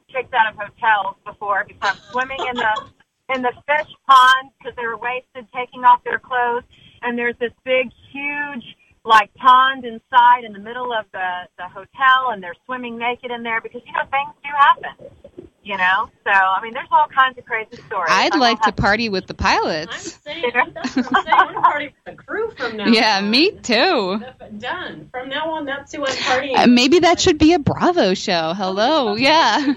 kicked out of hotels before from swimming in the fish pond because they were wasted, taking off their clothes. And there's this big, huge like pond inside in the middle of the hotel, and they're swimming naked in there because, you know, things do happen, you know? So, I mean, there's all kinds of crazy stories. I'd like to party with the pilots. I'm saying, that's what I'm saying. I'm partying with the crew from now on. Yeah, me too. Done. From now on, that's who I'm partying with. Maybe that should be a Bravo show. Hello. Oh, yeah.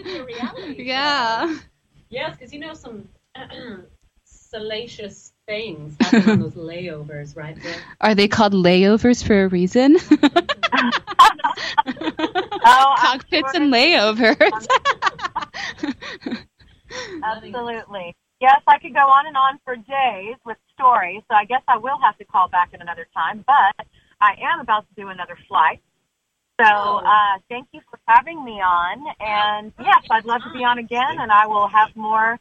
Yeah. Show. Yes, because, you know, some salacious things happen on those layovers, right? There. Are they called layovers for a reason? Cockpits and layovers. Absolutely. Yes, I could go on and on for days with stories, so I guess I will have to call back at another time, but I am about to do another flight. So thank you for having me on, and yes, I'd love to be on again, and I will have more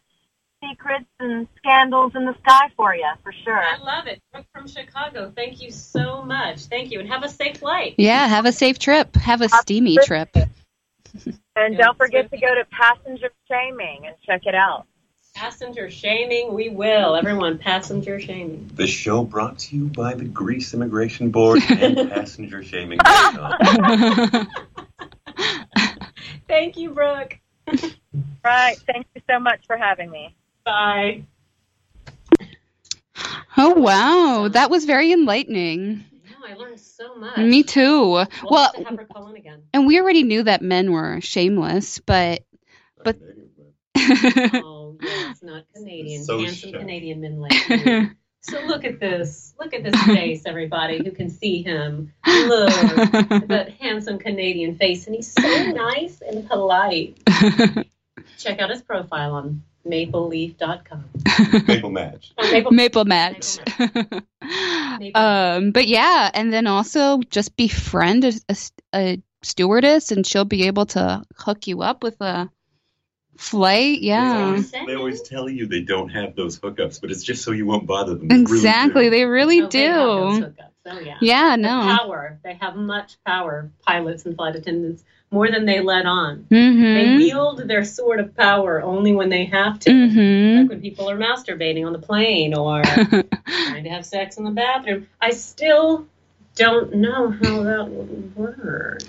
secrets and scandals in the sky for you, for sure. I love it. Brooke from Chicago, thank you so much. Thank you, and have a safe flight. Yeah, have a safe trip. Have a steamy trip. And don't forget to go to Passenger Shaming and check it out. Passenger Shaming, we will. Everyone, Passenger Shaming. The show brought to you by the Greece Immigration Board and Passenger Shaming. Thank you, Brooke. Right. Thank you so much for having me. Bye. Oh, wow. That was very enlightening. I learned so much. Me too. Well, to have her call in again. And we already knew that men were shameless, but oh, yeah, it's not Canadian. It's so handsome shy. Canadian men like you. So look at this. Look at this face, everybody who can see him. Look at that handsome Canadian face. And he's so nice and polite. Check out his profile on MapleLeaf.com. Maple Match. Oh, Maple Match. Maple Match. But yeah, and then also just befriend a stewardess, and she'll be able to hook you up with a flight. Yeah. They always tell you they don't have those hookups, but it's just so you won't bother them. Exactly. They really do. They have those hookups. Oh, yeah. Yeah, no. Power. They have much power, pilots and flight attendants, more than they let on. Mm-hmm. They wield their sword of power only when they have to. Mm-hmm. Like when people are masturbating on the plane or trying to have sex in the bathroom. I still don't know how that would work.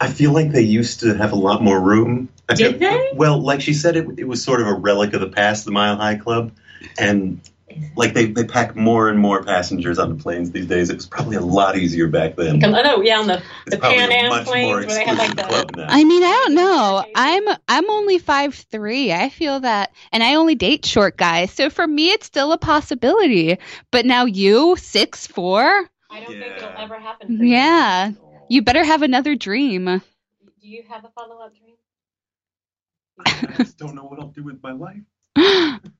I feel like they used to have a lot more room. Did they? Well, like she said, it was sort of a relic of the past, the Mile High Club. And like they pack more and more passengers on the planes these days. It was probably a lot easier back then. I know, yeah, on the Pan Am planes where they had like the... I mean, I don't know. I'm only 5'3". I feel that, and I only date short guys. So for me, it's still a possibility. But now you, 6'4"? I don't think it'll ever happen. For you. You better have another dream. Do you have a follow-up dream? I just don't know what I'll do with my life.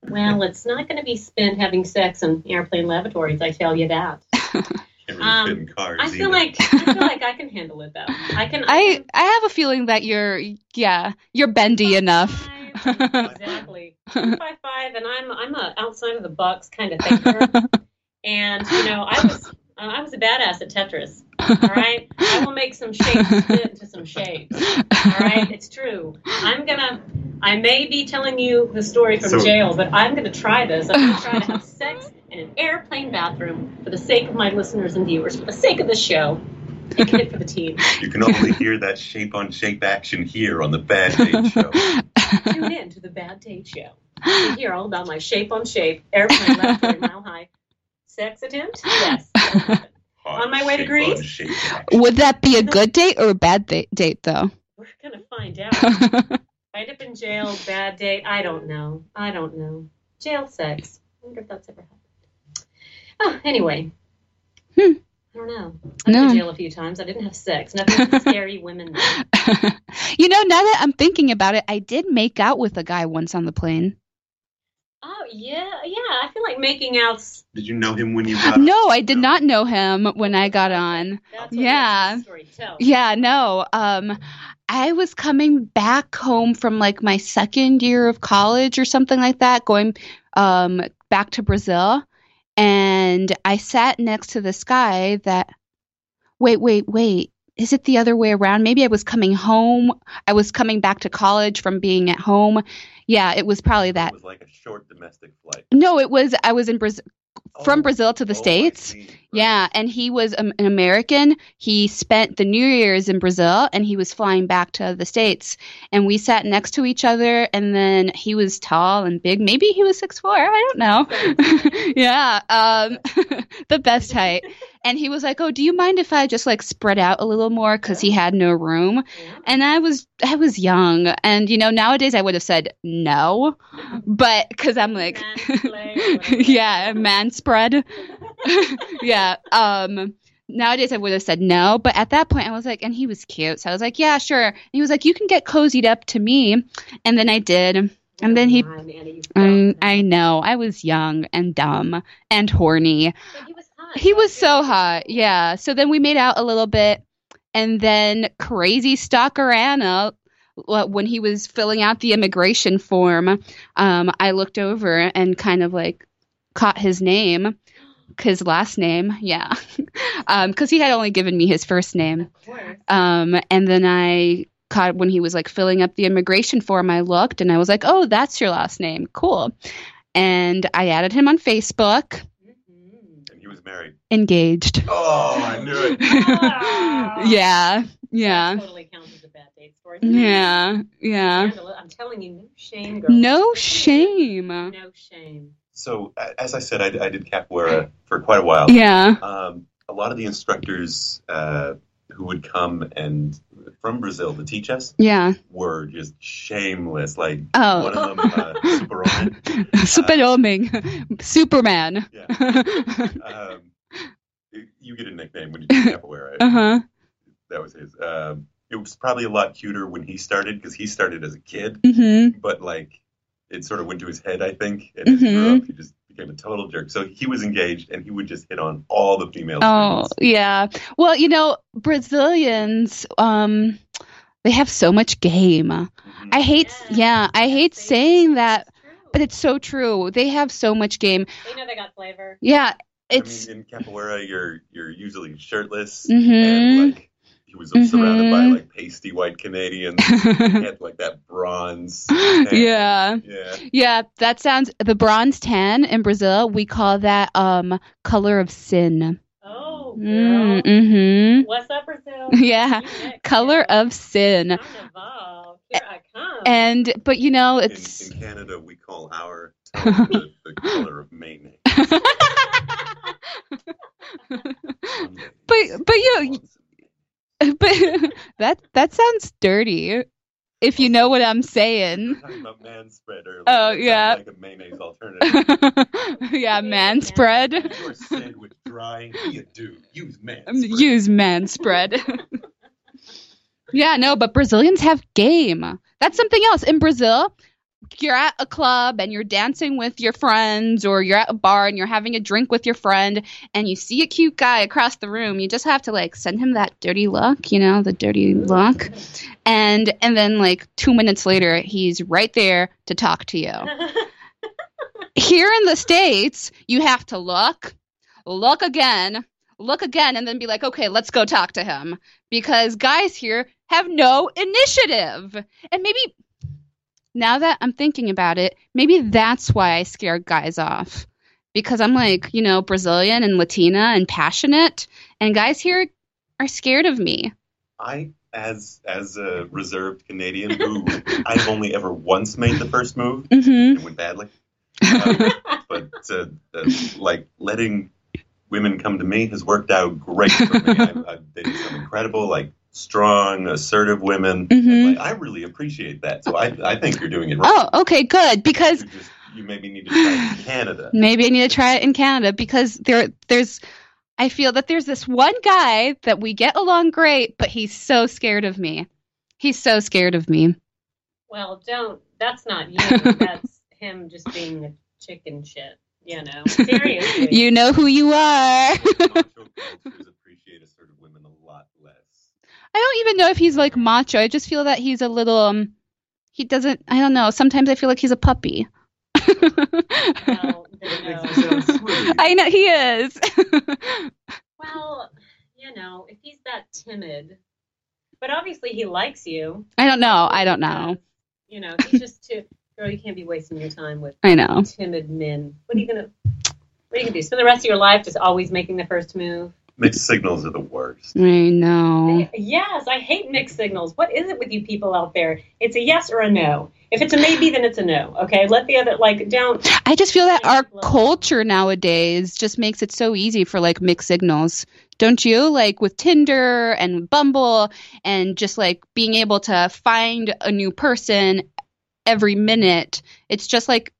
Well, it's not going to be spent having sex in airplane lavatories, I tell you that. I feel like I can handle it, though. I have a feeling that you're bendy enough. Exactly. 2x5, and I'm a outside of the box kind of thinker. And, you know, I was a badass at Tetris. All right? I will make some shapes fit into some shapes. All right? It's true. I may be telling you the story from jail, but I'm going to try this. I'm going to try to have sex in an airplane bathroom for the sake of my listeners and viewers, for the sake of the show. Take it for the team. You can only hear that shape-on-shape action here on The Bad Date Show. Tune in to The Bad Date Show. You can hear all about my shape-on-shape airplane bathroom, Mile High. Sex attempt? Yes. On my way to Greece? Would that be a good date or a bad date, though? We're going to find out. Right up in jail, bad date. I don't know. Jail sex. I wonder if that's ever happened. Oh, anyway. I don't know. I've been to jail a few times. I didn't have sex. Nothing but scary women. You know, now that I'm thinking about it, I did make out with a guy once on the plane. Oh, yeah. I feel like making out. Did you know him when you got on? No, I did not know him when I got on. That's what the story tells. Yeah, no. I was coming back home from like my second year of college or something like that, going back to Brazil. And I sat next to this guy that, wait. Is it the other way around? Maybe I was coming home. I was coming back to college from being at home. Yeah, it was probably that. It was like a short domestic flight. No, I was in from Brazil to the States. Yeah. And he was an American. He spent the New Year's in Brazil and he was flying back to the States. And we sat next to each other. And then he was tall and big. Maybe he was 6'4". I don't know. Yeah. The best height. And he was like, oh, do you mind if I just like spread out a little more? Because he had no room. And I was young. And, you know, nowadays I would have said no. But because I'm like, yeah, man spread. Yeah. Nowadays I would have said no, but at that point I was like, and he was cute. So I was like, yeah, sure. And he was like, you can get cozied up to me. And then I did. And then he, I know, I was young and dumb and horny. But he was so hot. Yeah. So then we made out a little bit, and then crazy stalker Anna, when he was filling out the immigration form, I looked over and kind of like caught his name. His last name, yeah, because he had only given me his first name. Of course. And then I caught when he was like filling up the immigration form. I looked and I was like, "Oh, that's your last name, cool." And I added him on Facebook. And he was married, engaged. Oh, I knew it. Yeah, yeah. That totally counts as a bad date story. Yeah, yeah. I'm telling you, no shame, girl. No shame. No shame. So, as I said, I did capoeira for quite a while. Yeah. A lot of the instructors who would come and from Brazil to teach us were just shameless. Like, one of them, Superman. Yeah. You get a nickname when you do capoeira. Uh-huh. That was his. It was probably a lot cuter when he started, because he started as a kid. Mm-hmm. But, like, it sort of went to his head, I think, and as he grew up, he just became a total jerk. So he was engaged, and he would just hit on all the female students. Oh, yeah. Well, you know, Brazilians, they have so much game. Mm-hmm. I hate saying that, but it's so true. They have so much game. They know they got flavor. Yeah, it's. I mean, in capoeira, you're usually shirtless and like. He was surrounded by, like, pasty white Canadians. He had, like, that bronze tan. Yeah. Yeah, that sounds – the bronze tan in Brazil, we call that color of sin. Oh, girl. Mm-hmm. What's up, Brazil? Yeah, color of sin. I'm involved. Here I come. And – but, you know, it's – In Canada, we call our the color of mayonnaise. But you – But that sounds dirty, if you know what I'm saying. We're talking about man spread earlier. Oh, yeah. Like a mayonnaise alternative. Yeah, man spread. Your sandwich dry, be a dude. Use man spread. Use man spread. Yeah, no, but Brazilians have game. That's something else. In Brazil, you're at a club and you're dancing with your friends, or you're at a bar and you're having a drink with your friend, and you see a cute guy across the room. You just have to like send him that dirty look, you know, the dirty look. And then like 2 minutes later, he's right there to talk to you. Here in the States, you have to look again, and then be like, okay, let's go talk to him, because guys here have no initiative. And maybe... Now that I'm thinking about it, maybe that's why I scare guys off, because I'm like, you know, Brazilian and Latina and passionate, and guys here are scared of me. I, as a reserved Canadian who I've only ever once made the first move, it went badly, but like letting women come to me has worked out great for me. I've dated some incredible, like, strong, assertive women. And, like, I really appreciate that. So I think you're doing it right. Oh, okay, good. Because you maybe need to try it in Canada. Maybe I need to try it in Canada, because there's I feel that there's this one guy that we get along great, but he's so scared of me. He's so scared of me. Well, don't. That's not you. That's him just being a chicken shit. You know, seriously. You know who you are. Appreciate assertive women a lot less. I don't even know if he's, like, macho. I just feel that he's a little, he doesn't, I don't know. Sometimes I feel like he's a puppy. No. I know, he is. Well, you know, if he's that timid, but obviously he likes you. I don't know. You know, he's just too, girl, you can't be wasting your time with timid men. What are you going to... What do you do? Spend the rest of your life just always making the first move. Mixed signals are the worst. I know. Yes, I hate mixed signals. What is it with you people out there? It's a yes or a no. If it's a maybe, then it's a no. Okay, let the other, like, don't. I just feel that our culture nowadays just makes it so easy for, like, mixed signals. Don't you? Like, with Tinder and Bumble and just, like, being able to find a new person every minute. It's just, like,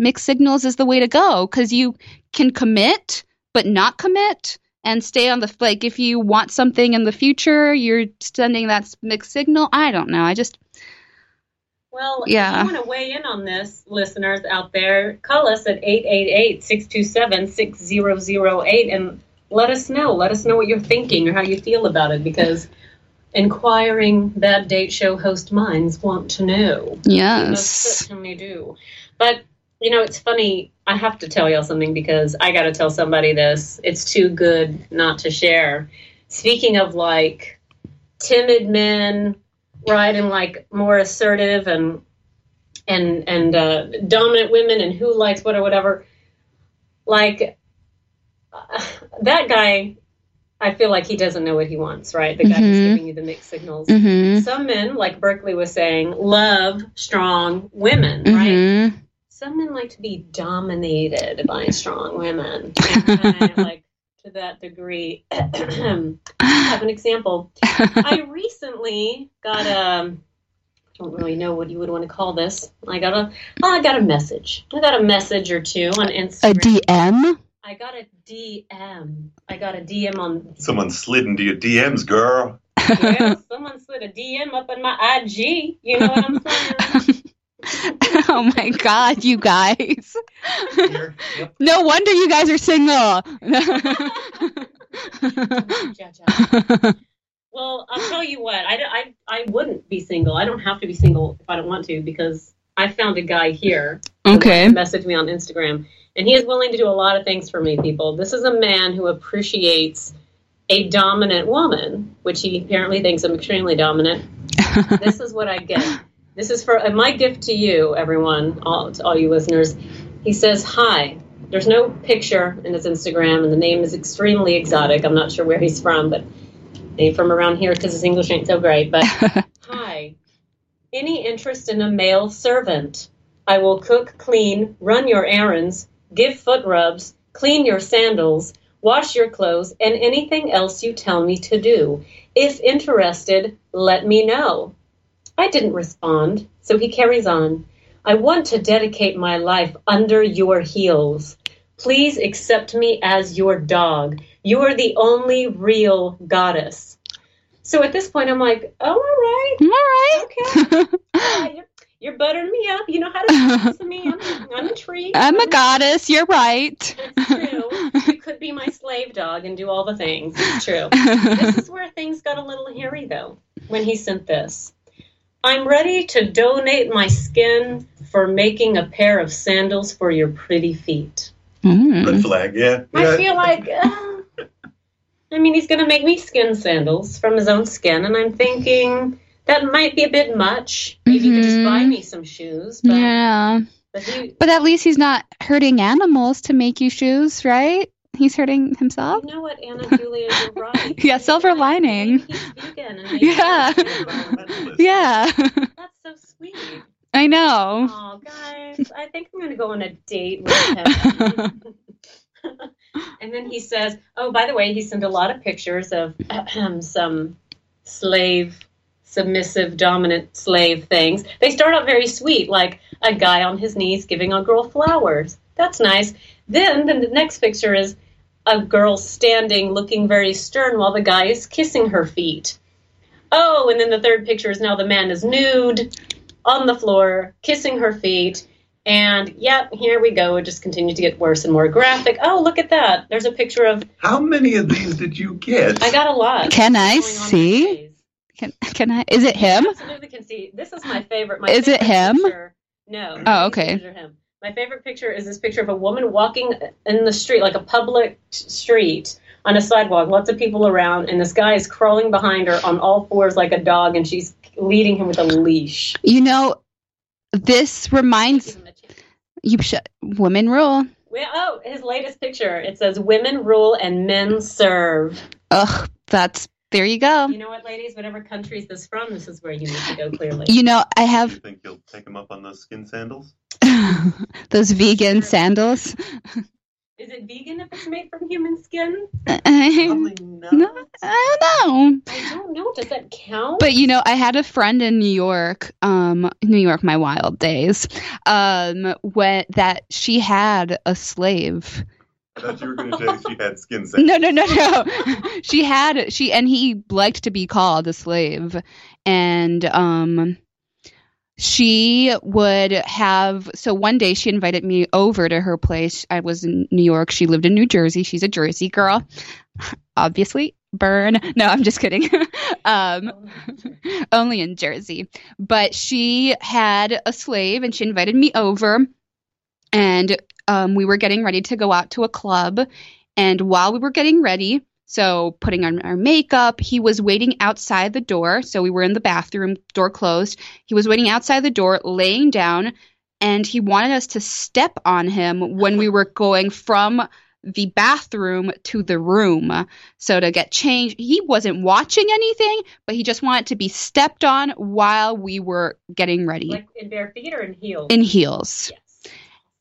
mixed signals is the way to go because you can commit but not commit. And stay on the, like, if you want something in the future, you're sending that mixed signal. I don't know. I just, well, yeah. If you want to weigh in on this, listeners out there, call us at 888-627-6008 and let us know. Let us know what you're thinking or how you feel about it because inquiring Bad Date Show host minds want to know. Yes. They certainly do. But, you know, it's funny. I have to tell y'all something because I got to tell somebody this. It's too good not to share. Speaking of, like, timid men, right, and, like, more assertive and dominant women and who likes what or whatever, like, that guy, I feel like he doesn't know what he wants, right? The guy who's giving you the mixed signals. Mm-hmm. Some men, like Berkeley was saying, love strong women, right? Some men like to be dominated by strong women. And like, to that degree. I have an example. I recently got a, I don't really know what you would want to call this. I got a message. I got a message or two on Instagram. A DM? I got a DM. I got a DM on. Someone slid into your DMs, girl. Yeah, someone slid a DM up in my IG. You know what I'm saying? Oh my God, you guys. Yep. No wonder you guys are single. Well, I'll tell you what, I wouldn't be single. I don't have to be single if I don't want to because I found a guy here who messaged me on Instagram, and he is willing to do a lot of things for me, people. This is a man who appreciates a dominant woman, which he apparently thinks I'm extremely dominant. This is what I get. This is for my gift to you, everyone, to all you listeners. He says, hi. There's no picture in his Instagram, and the name is extremely exotic. I'm not sure where he's from, but he's from around here because his English ain't so great. But, hi. Any interest in a male servant? I will cook, clean, run your errands, give foot rubs, clean your sandals, wash your clothes, and anything else you tell me to do. If interested, let me know. I didn't respond, so he carries on. I want to dedicate my life under your heels. Please accept me as your dog. You are the only real goddess. So at this point, I'm like, oh, all right. Okay. You're buttering me up. You know how to talk to me. I'm intrigued. I'm a goddess. You're right. It's true. You could be my slave dog and do all the things. It's true. This is where things got a little hairy, though, when he sent this. I'm ready to donate my skin for making a pair of sandals for your pretty feet. Red flag, yeah. I feel like, he's going to make me skin sandals from his own skin, and I'm thinking that might be a bit much. Maybe you could just buy me some shoes. But, yeah. But at least he's not hurting animals to make you shoes, right? He's hurting himself. You know what, Ana Júlia, you're right. Yeah, silver lining. He's vegan. And yeah. Yeah. That's so sweet. I know. Oh, guys, I think I'm going to go on a date with him. And then he says, oh, by the way, he sent a lot of pictures of some slave, submissive, dominant slave things. They start out very sweet, like a guy on his knees giving a girl flowers. That's nice. Then the next picture is a girl standing, looking very stern while the guy is kissing her feet. Oh, and then the third picture is now the man is nude on the floor, kissing her feet. And, yep, here we go. It just continues to get worse and more graphic. Oh, look at that. There's a picture of... How many of these did you get? I got a lot. Can I see? Can I? Is it him? I absolutely can see. This is my favorite. Is it him? Picture. No. Oh, okay. Him. My favorite picture is this picture of a woman walking in the street, like a public street, on a sidewalk, lots of people around, and this guy is crawling behind her on all fours like a dog, and she's leading him with a leash. You know, this reminds... Women rule. Well, oh, his latest picture. It says, "Women rule and men serve." Ugh, that's. There you go. You know what, ladies? Whatever country is this from, this is where you need to go, clearly. You know, I have... Do you think you'll take him up on those skin sandals? Those vegan sandals? Is it vegan if it's made from human skin? Probably not. No, I don't know. I don't know. Does that count? But, you know, I had a friend in New York, my wild days, that she had a slave... I thought you were going to say she had skin sex. No. And he liked to be called a slave. And she would have, so one day she invited me over to her place. I was in New York. She lived in New Jersey. She's a Jersey girl. Obviously. Burn. No, I'm just kidding. Only in Jersey. But she had a slave and she invited me over. And we were getting ready to go out to a club, and while we were getting ready, so putting on our makeup, he was waiting outside the door. So we were in the bathroom, door closed. He was waiting outside the door, laying down, and he wanted us to step on him when we were going from the bathroom to the room. So to get changed, he wasn't watching anything, but he just wanted to be stepped on while we were getting ready. Like in bare feet or in heels? In heels. Yeah.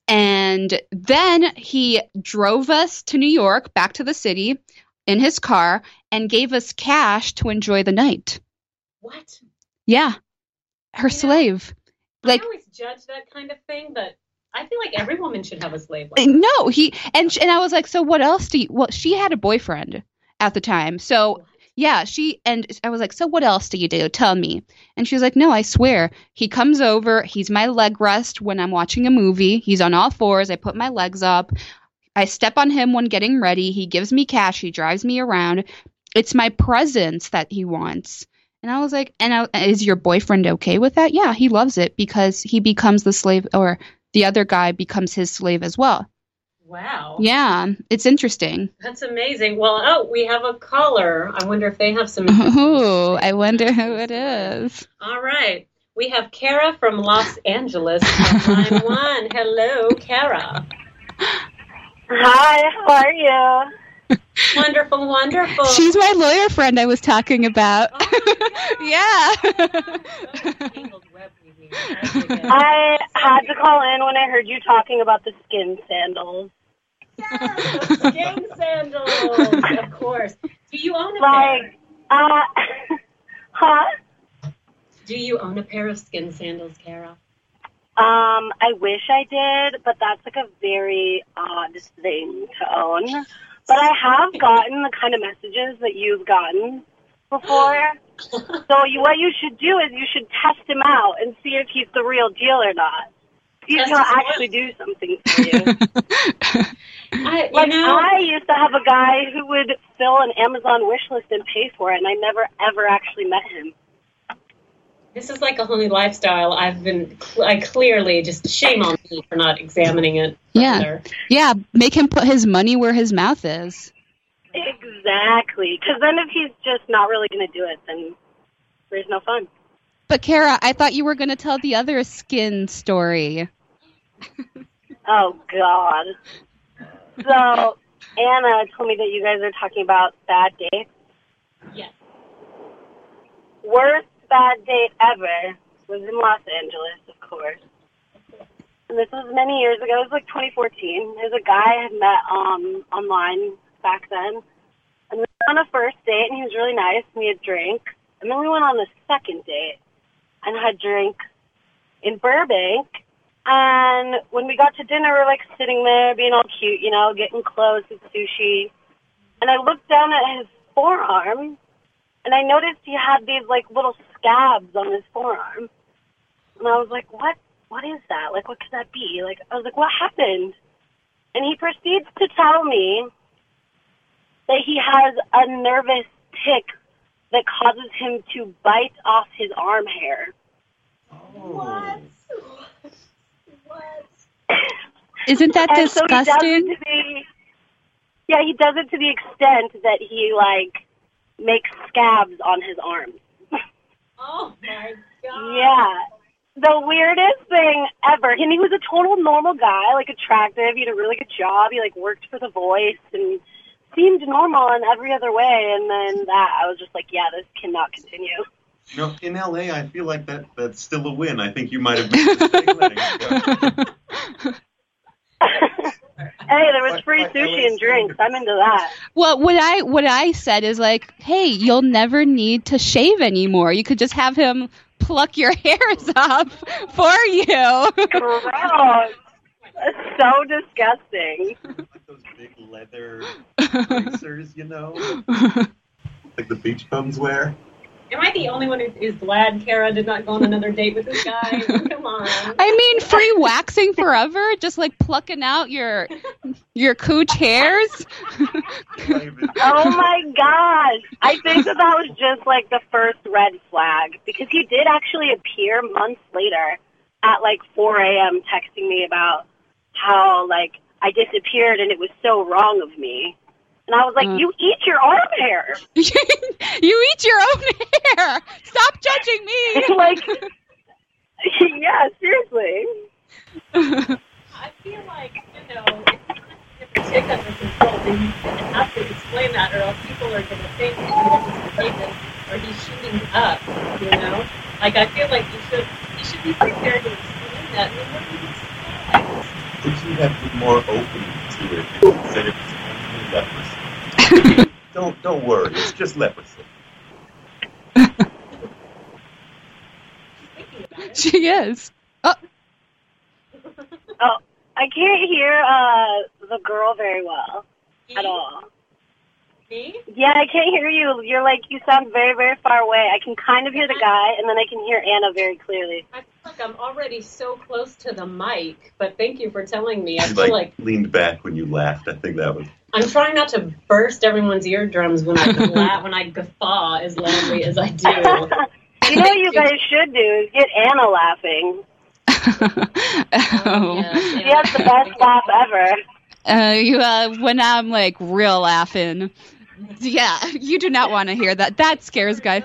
And then he drove us to New York, back to the city, in his car, and gave us cash to enjoy the night. What? Yeah. Her slave. I always judge that kind of thing, but I feel like every woman should have a slave. No, and I was like, so what else do you, well, she had a boyfriend at the time, so... Yeah, and I was like, so what else do you do? Tell me. And she was like, no, I swear. He comes over. He's my leg rest when I'm watching a movie. He's on all fours. I put my legs up. I step on him when getting ready. He gives me cash. He drives me around. It's my presence that he wants. And I was like, is your boyfriend okay with that? Yeah, he loves it because he becomes the slave, or the other guy becomes his slave as well. Wow. Yeah, it's interesting. That's amazing. Well, we have a caller. I wonder if they have some. Oh, I wonder who it is. All right. We have Kara from Los Angeles on line one. Hello, Kara. Hi, how are you? Wonderful, wonderful. She's my lawyer friend I was talking about. Oh, yeah. I had to call in when I heard you talking about the skin sandals. Yeah, the skin sandals, of course. Do you own a pair? Huh? Do you own a pair of skin sandals, Kara? I wish I did, but that's like a very odd thing to own. But I have gotten the kind of messages that you've gotten before. So what you should do is you should test him out and see if he's the real deal or not. See if he'll actually do something for you. I used to have a guy who would fill an Amazon wish list and pay for it, and I never, ever actually met him. This is like a whole new lifestyle. I clearly just shame on me for not examining it further. Yeah, make him put his money where his mouth is. Exactly, because then if he's just not really going to do it, then there's no fun. But Kara, I thought you were going to tell the other skin story. Oh, God. So, Anna told me that you guys are talking about bad dates. Yes. Worst bad date ever was in Los Angeles, of course. And this was many years ago. It was like 2014. There's a guy I had met online back then, and we went on a first date, and he was really nice, and we had drink, and then we went on a second date and had drink in Burbank, and when we got to dinner, we were, like, sitting there, being all cute, you know, getting close with sushi, and I looked down at his forearm, and I noticed he had these, like, little scabs on his forearm, and I was like, what is that? Like, what could that be? Like, I was like, what happened? And he proceeds to tell me that he has a nervous tic that causes him to bite off his arm hair. What? What? Isn't that disgusting? So he does it to the extent that he, like, makes scabs on his arms. Oh, my God. Yeah. the weirdest thing ever. And he was a total normal guy, like attractive. He did a really good job. He like worked for The Voice and seemed normal in every other way. And then that, I was just like, yeah, this cannot continue. You know, in LA, I feel like that's still a win. I think you might have missed the same thing. Hey, there was free sushi and drinks. I'm into that. Well, what I said is like, hey, you'll never need to shave anymore. You could just have him pluck your hairs up for you. Gross. That's so disgusting. Like those big leather bracers, you know? Like the beach bums wear. Am I the only one who is glad Kara did not go on another date with this guy? Come on. I mean, free waxing forever? Just like plucking out your cooch hairs? Oh my gosh. I think that was just like the first red flag, because he did actually appear months later at like 4 a.m. texting me about how like I disappeared and it was so wrong of me. And I was like, you eat your own hair. You eat your own hair. Stop judging me. Like, yeah, seriously. I feel like, you know, if you take under control, then you have to explain that, or else people are going to think that he's mistaken or he's shooting up, you know? Like, I feel like you should be prepared to explain that. And what do you explain? You should have been more open to it instead of leprosy. Don't worry. It's just leprosy. She is. Oh, I can't hear the girl very well at all. Me? Yeah, I can't hear you. You're like, you sound very, very far away. I can kind of hear the guy, and then I can hear Anna very clearly. I feel like I'm already so close to the mic, but thank you for telling me. I feel like leaned back when you laughed. I think that was... I'm trying not to burst everyone's eardrums when I when I guffaw as loudly as I do. You know what you guys should do is get Anna laughing. Oh. Yeah. She has the best laugh ever. When I'm like real laughing. Yeah, you do not want to hear that. That scares guys.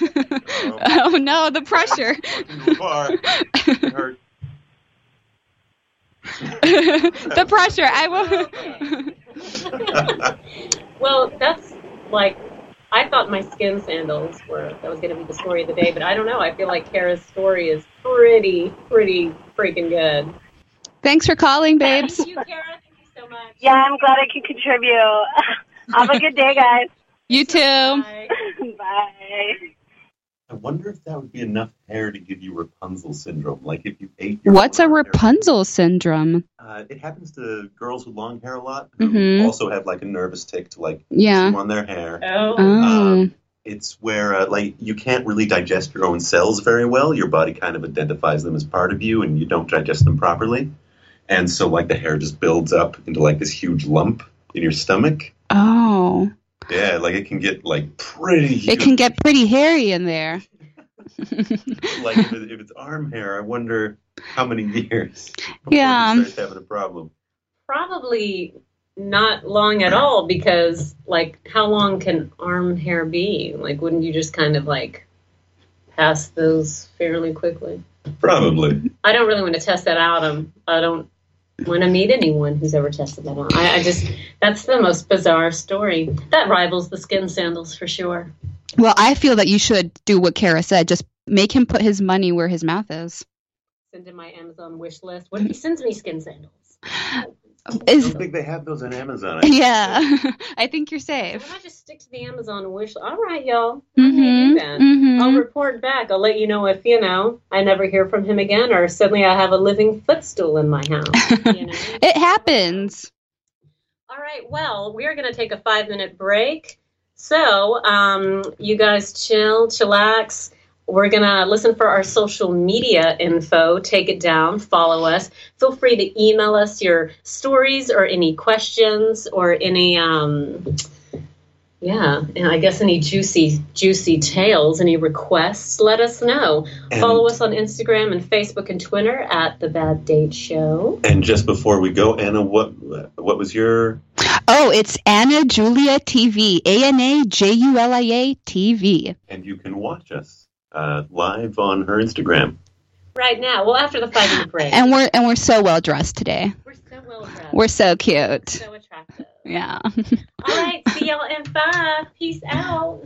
Oh no, the pressure. The pressure. I will. Well, that's like, I thought my skin sandals that was going to be the story of the day, but I don't know. I feel like Kara's story is pretty freaking good. Thanks for calling, babes. Thank you, Kara. Thank you so much. Yeah, I'm glad I could contribute. Have a good day, guys. You too. Bye. Bye. I wonder if that would be enough hair to give you Rapunzel syndrome. Like if you ate your What's a Rapunzel hair. Syndrome? It happens to girls with long hair a lot who also have like a nervous tick to like chew on their hair. Oh. It's where like you can't really digest your own cells very well. Your body kind of identifies them as part of you and you don't digest them properly. And so like the hair just builds up into like this huge lump in your stomach. Oh. Yeah, like it can get like pretty. It can get pretty hairy in there. Like if it's arm hair, I wonder how many years before you start having a problem. Probably not long at all, because like how long can arm hair be? Like wouldn't you just kind of like pass those fairly quickly? Probably. I don't really want to test that out. I don't want to meet anyone who's ever tested that on. I just, that's the most bizarre story. That rivals the skin sandals for sure. Well, I feel that you should do what Kara said. Just make him put his money where his mouth is. Send him my Amazon wish list. What if he sends me skin sandals? I don't think they have those on Amazon. I think you're safe. Why don't I just stick to the Amazon wish list? All right, y'all. I'll report back. I'll let you know if, you know, I never hear from him again, or suddenly I have a living footstool in my house. You know? It happens. All right. Well, we're going to take a 5-minute break. So you guys chillax. We're going to listen for our social media info, take it down, follow us. Feel free to email us your stories or any questions or any, and I guess any juicy tales, any requests, let us know. And follow us on Instagram and Facebook and Twitter at The Bad Date Show. And just before we go, Anna, what was your... Oh, it's Ana Julia TV, ANAJULIA TV. And you can watch us live on her Instagram. Right now. Well, after the 5 minute break. And we're so well dressed today. We're so well dressed. We're so cute. We're so attractive. Yeah. All right. See y'all in 5. Peace out.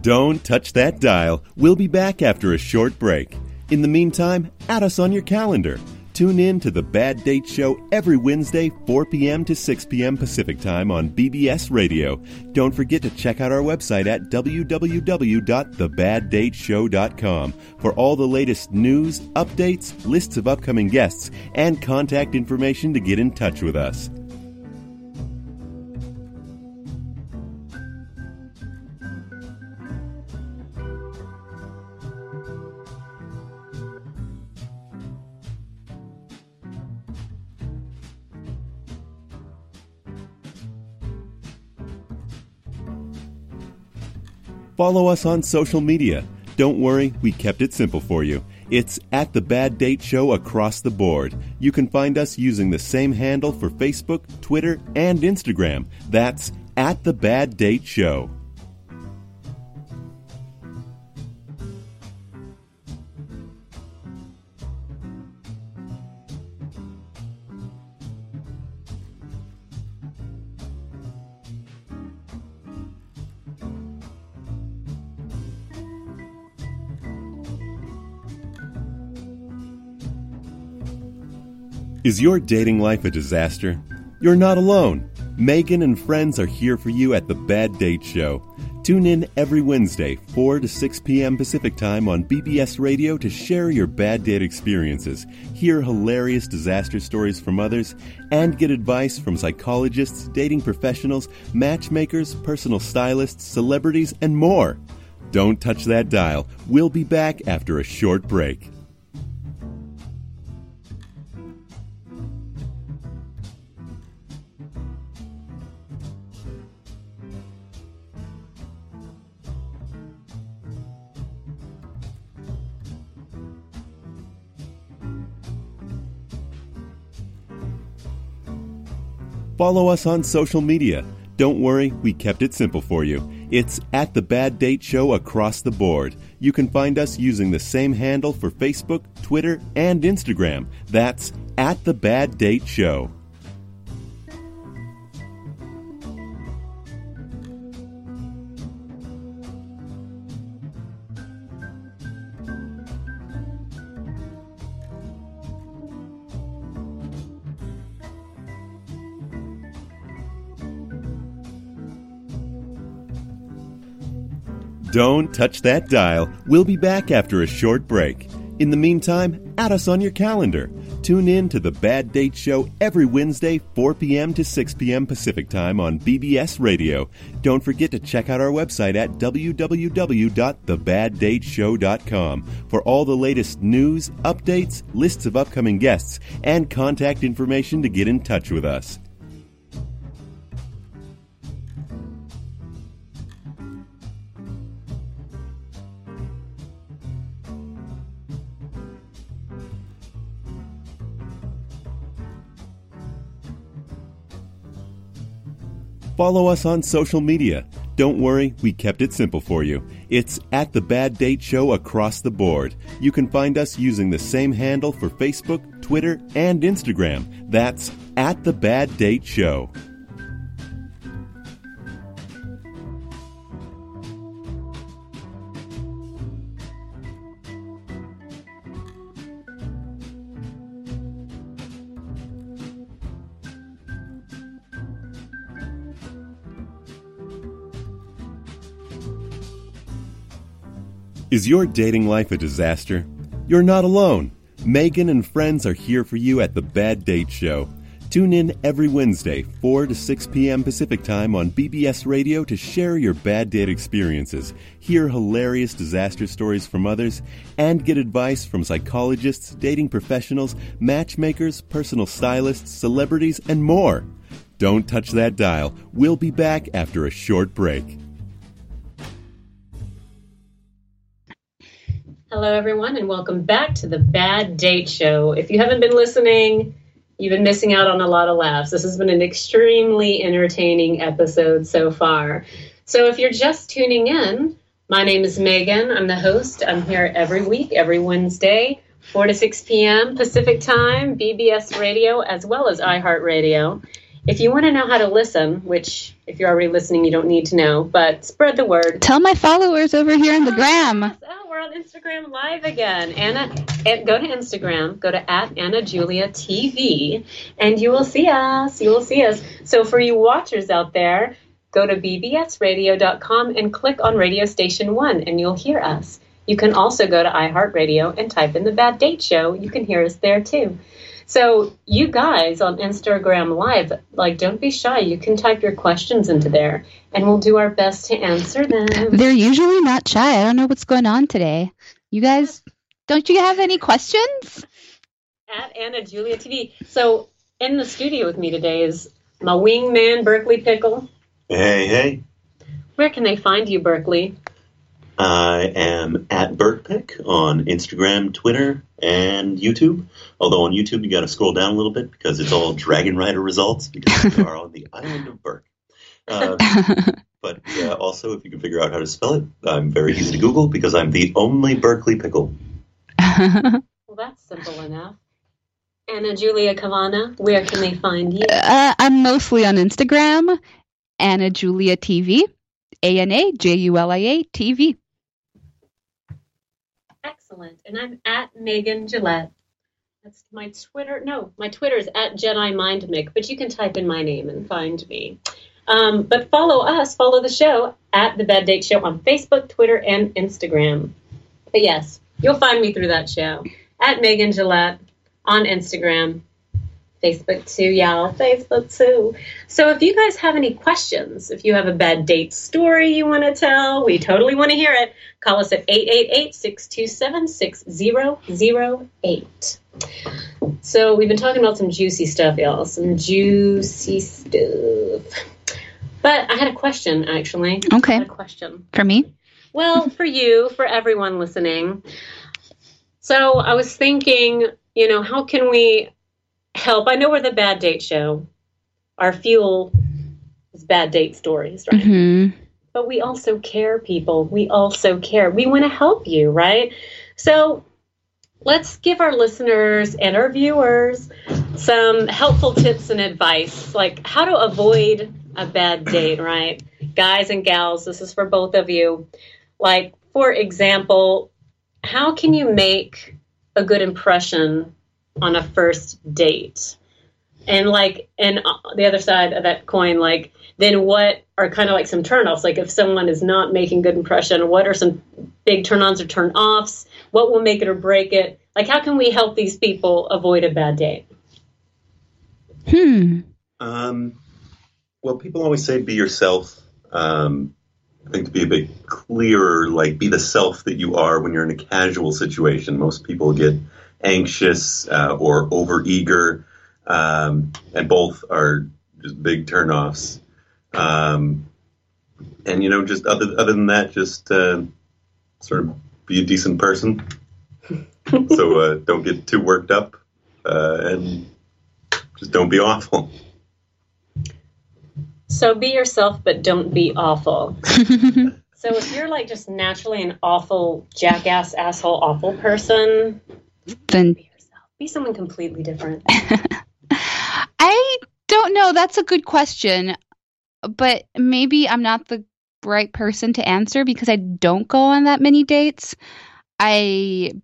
Don't touch that dial. We'll be back after a short break. In the meantime, add us on your calendar. Tune in to The Bad Date Show every Wednesday, 4 p.m. to 6 p.m. Pacific Time on BBS Radio. Don't forget to check out our website at www.thebaddateshow.com for all the latest news, updates, lists of upcoming guests, and contact information to get in touch with us. Follow us on social media. Don't worry, we kept it simple for you. It's at The Bad Date Show across the board. You can find us using the same handle for Facebook, Twitter, and Instagram. That's at The Bad Date Show. Is your dating life a disaster? You're not alone. Megan and friends are here for you at The Bad Date Show. Tune in every Wednesday, 4 to 6 p.m. Pacific Time on BBS Radio to share your bad date experiences, hear hilarious disaster stories from others, and get advice from psychologists, dating professionals, matchmakers, personal stylists, celebrities, and more. Don't touch that dial. We'll be back after a short break. Follow us on social media. Don't worry, we kept it simple for you. It's at The Bad Date Show across the board. You can find us using the same handle for Facebook, Twitter, and Instagram. That's at The Bad Date Show. Don't touch that dial. We'll be back after a short break. In the meantime, add us on your calendar. Tune in to The Bad Date Show every Wednesday, 4 p.m. to 6 p.m. Pacific Time on BBS Radio. Don't forget to check out our website at www.thebaddateshow.com for all the latest news, updates, lists of upcoming guests, and contact information to get in touch with us. Follow us on social media. Don't worry, we kept it simple for you. It's at The Bad Date Show across the board. You can find us using the same handle for Facebook, Twitter, and Instagram. That's at The Bad Date Show. Is your dating life a disaster? You're not alone. Megan and friends are here for you at The Bad Date Show. Tune in every Wednesday, 4 to 6 p.m. Pacific Time on BBS Radio to share your bad date experiences, hear hilarious disaster stories from others, and get advice from psychologists, dating professionals, matchmakers, personal stylists, celebrities, and more. Don't touch that dial. We'll be back after a short break. Hello, everyone, and welcome back to The Bad Date Show. If you haven't been listening, you've been missing out on a lot of laughs. This has been an extremely entertaining episode so far. So if you're just tuning in, my name is Megan. I'm the host. I'm here every week, every Wednesday, 4 to 6 p.m. Pacific time, BBS Radio, as well as iHeartRadio. If you want to know how to listen, which if you're already listening, you don't need to know, but spread the word. Tell my followers over here on the gram. Yes. Oh, we're on Instagram Live again. Anna, go to Instagram, go to @AnaJuliaTV, and you will see us. You will see us. So for you watchers out there, go to bbsradio.com and click on Radio Station 1, and you'll hear us. You can also go to iHeartRadio and type in The Bad Date Show. You can hear us there, too. So you guys on Instagram Live, like, don't be shy. You can type your questions into there, and we'll do our best to answer them. They're usually not shy. I don't know what's going on today. You guys, don't you have any questions? @AnaJuliaTV. So in the studio with me today is my wingman, Berkeley Pickle. Hey, hey. Where can they find you, Berkeley? I am @BertPick on Instagram, Twitter, and YouTube. Although on YouTube, you got to scroll down a little bit because it's all Dragon Rider results because we are on the island of Berk. But also, if you can figure out how to spell it, I'm very easy to Google because I'm the only Berkeley Pickle. Well, that's simple enough. Ana Júlia Cavana, where can they find you? I'm mostly on Instagram, Ana Júlia TV, AnaJulia TV. Excellent. And I'm @Megan Gillette. That's my Twitter. No, my Twitter is @JediMindMick, but you can type in my name and find me. But follow us, follow the show @The Bad Date Show on Facebook, Twitter, and Instagram. But yes, you'll find me through that show @Megan Gillette on Instagram, Facebook too, y'all. Facebook too. So if you guys have any questions, if you have a bad date story you want to tell, we totally want to hear it. Call us at 888-627-6008. So we've been talking about some juicy stuff, y'all. Some juicy stuff. But I had a question, actually. Okay. I had a question. For me? Well, for you, for everyone listening. So I was thinking, you know, how can we help? I know we're the Bad Date Show. Our fuel is bad date stories, right? Mm-hmm. But we also care, people. We also care. We want to help you, right? So let's give our listeners and our viewers some helpful tips and advice, like how to avoid a bad date, right? Guys and gals, this is for both of you. Like, for example, how can you make a good impression on a first date? And like, and the other side of that coin, like, then what are kind of like some turnoffs? Like, if someone is not making good impression, what are some big turn-ons or turn-offs? What will make it or break it? Like, how can we help these people avoid a bad date? Well, people always say be yourself. I think to be a bit clearer, like, be the self that you are when you're in a casual situation. Most people get anxious or overeager, and both are just big turnoffs. And you know, just other than that, just sort of be a decent person. So don't get too worked up, and just don't be awful. So be yourself, but don't be awful. So if you're like just naturally an awful jackass, asshole, awful person, then be yourself. Be someone completely different. I don't know. That's a good question. But maybe I'm not the right person to answer because I don't go on that many dates. When I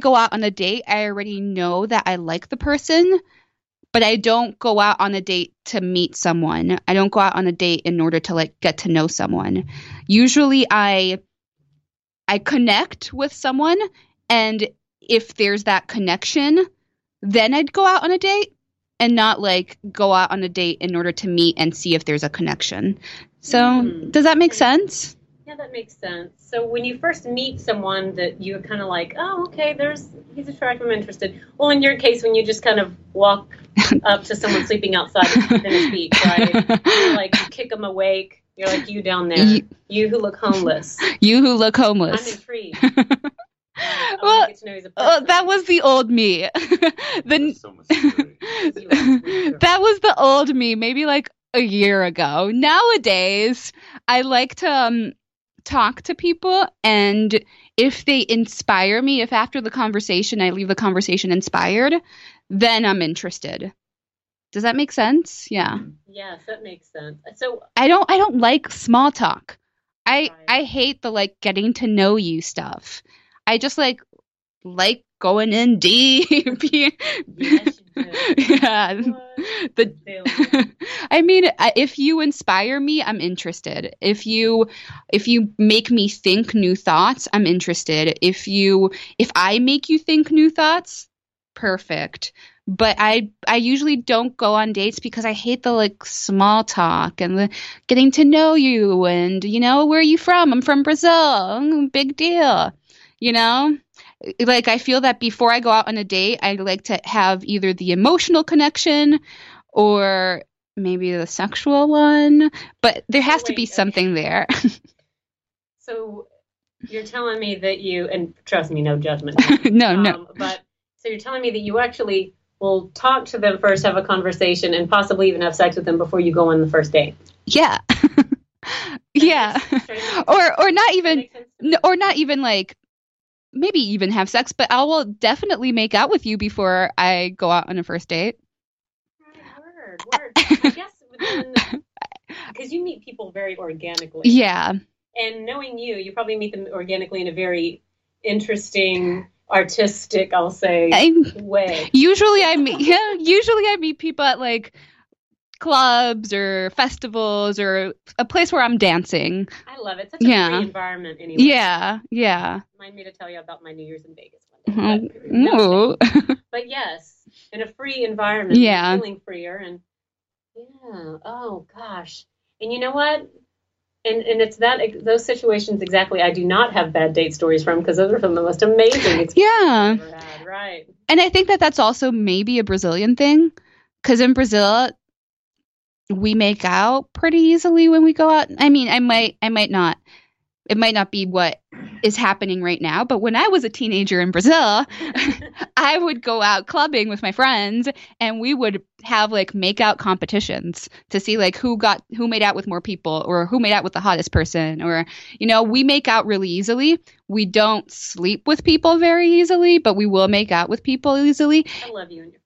go out on a date, I already know that I like the person, but I don't go out on a date to meet someone. I don't go out on a date in order to like get to know someone. Usually I connect with someone, and if there's that connection, then I'd go out on a date, and not like go out on a date in order to meet and see if there's a connection. So does that make sense? Yeah, that makes sense. So when you first meet someone that you're kind of like, oh, okay, he's attractive, I'm interested. Well, in your case, when you just kind of walk up to someone sleeping outside and speak, right? You're like, you kick them awake. You're like, you down there. You who look homeless. You who look homeless. I'm intrigued. Well, that was the old me. That was the old me. Maybe like a year ago. Nowadays, I like to talk to people, and if they inspire me, if after the conversation I leave the conversation inspired, then I'm interested. Does that make sense? Yeah. Yes, that makes sense. So I don't like small talk. I hate the like getting to know you stuff. I just like going in deep. Yes, you do. Yeah. I mean, if you inspire me, I'm interested. If you make me think new thoughts, I'm interested. If I make you think new thoughts, perfect. But I usually don't go on dates because I hate the like small talk and the getting to know you and, you know, where are you from? I'm from Brazil. Big deal. You know, like I feel that before I go out on a date, I like to have either the emotional connection or maybe the sexual one. But there has to be something there. So you're telling me that you, and trust me, no judgment. No. But so you're telling me that you actually will talk to them first, have a conversation, and possibly even have sex with them before you go on the first date. Yeah. Yeah. Or not even like maybe even have sex, but I will definitely make out with you before I go out on a first date. Word. I guess because you meet people very organically. Yeah. And knowing you probably meet them organically in a very interesting, artistic, I'll say, way. Usually I meet people at like clubs or festivals or a place where I'm dancing. I love it. Such a free environment anyway. Yeah. Remind me to tell you about my New Year's in Vegas one day. Mm-hmm. No. But yes, in a free environment. Yeah. Feeling freer and yeah. Oh gosh. And you know what? And it's that those situations exactly I do not have bad date stories from, because those are from the most amazing experiences I've ever had, right? And I think that that's also maybe a Brazilian thing, because in Brazil we make out pretty easily when we go out. I mean, I might not. It might not be what is happening right now, but when I was a teenager in Brazil, I would go out clubbing with my friends and we would have like make out competitions to see like who made out with more people or who made out with the hottest person, or, you know, we make out really easily. We don't sleep with people very easily, but we will make out with people easily. I love you and your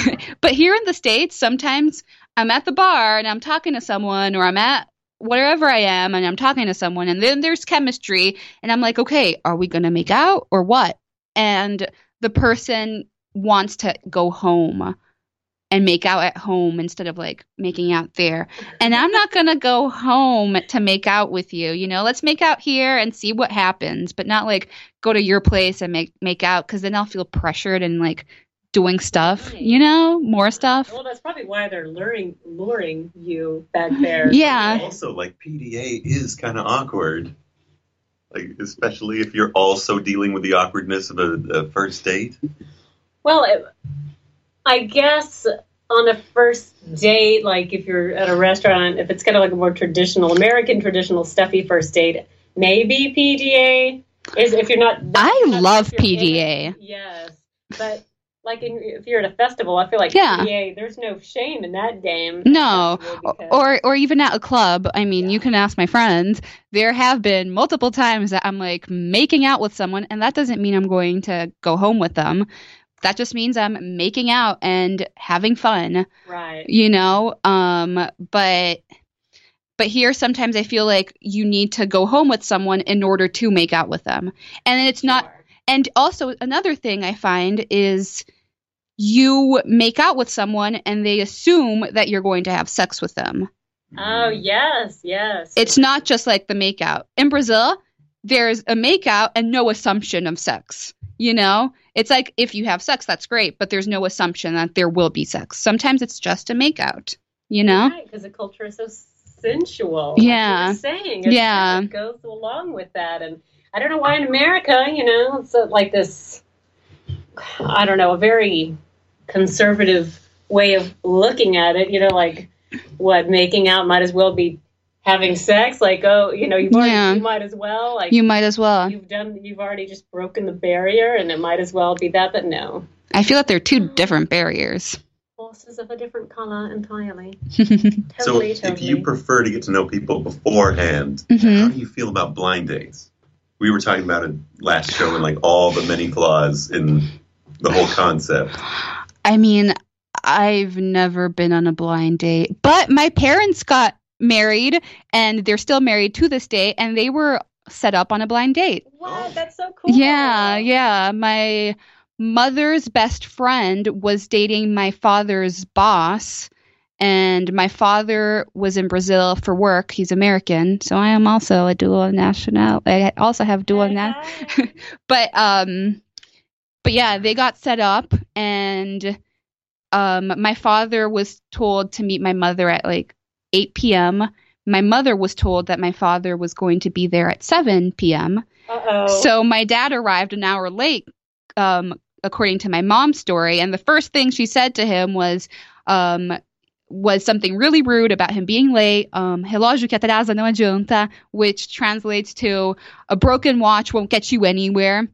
friends. But here in the States, sometimes I'm at the bar and I'm talking to someone, or I'm at wherever I am and I'm talking to someone, and then there's chemistry and I'm like, okay, are we going to make out or what? And the person wants to go home and make out at home instead of like making out there. And I'm not going to go home to make out with you. You know, let's make out here and see what happens, but not like go to your place and make out. 'Cause then I'll feel pressured and like doing stuff, right. You know, more stuff. Well, that's probably why they're luring you back there. Yeah. Also, like, PDA is kind of awkward. Like, especially if you're also dealing with the awkwardness of a first date. Well, I guess on a first date, like if you're at a restaurant, if it's kind of like a more traditional, American traditional stuffy first date, maybe PDA is if you're not... I love PDA. Yes. But... Like if you're at a festival, I feel like PDA, there's no shame in that game. No, or even at a club. I mean, you can ask my friends. There have been multiple times that I'm like making out with someone, and that doesn't mean I'm going to go home with them. That just means I'm making out and having fun. Right. You know, but here sometimes I feel like you need to go home with someone in order to make out with them, and it's not. And also another thing I find is you make out with someone and they assume that you're going to have sex with them. Oh, yes. It's not just like the makeout. In Brazil, there's a makeout and no assumption of sex. You know, it's like if you have sex, that's great, but there's no assumption that there will be sex. Sometimes it's just a makeout, you know? Right, because the culture is so sensual. Yeah. That's what you're saying. It goes along with that. And I don't know why in America, you know, it's like this, I don't know, a very conservative way of looking at it, you know, like what, making out might as well be having sex, like, oh, you know, you might as well, like you might as well, you've already just broken the barrier and it might as well be that, but no. I feel like they're two different barriers. horses of a different color entirely. Totally. If you prefer to get to know people beforehand, how do you feel about blind dates? We were talking about it last show and like all the many flaws in the whole concept. I mean, I've never been on a blind date, but my parents got married and they're still married to this day, and they were set up on a blind date. Wow, that's so cool. Yeah, yeah. My mother's best friend was dating my father's boss, and my father was in Brazil for work. He's American, so I am also a dual national. I also have dual national. But yeah, they got set up, and my father was told to meet my mother at like 8 p.m. My mother was told that my father was going to be there at 7 p.m. So my dad arrived an hour late, according to my mom's story. And the first thing she said to him was something really rude about him being late. Relógio que atrasa não adianta, which translates to a broken watch won't get you anywhere.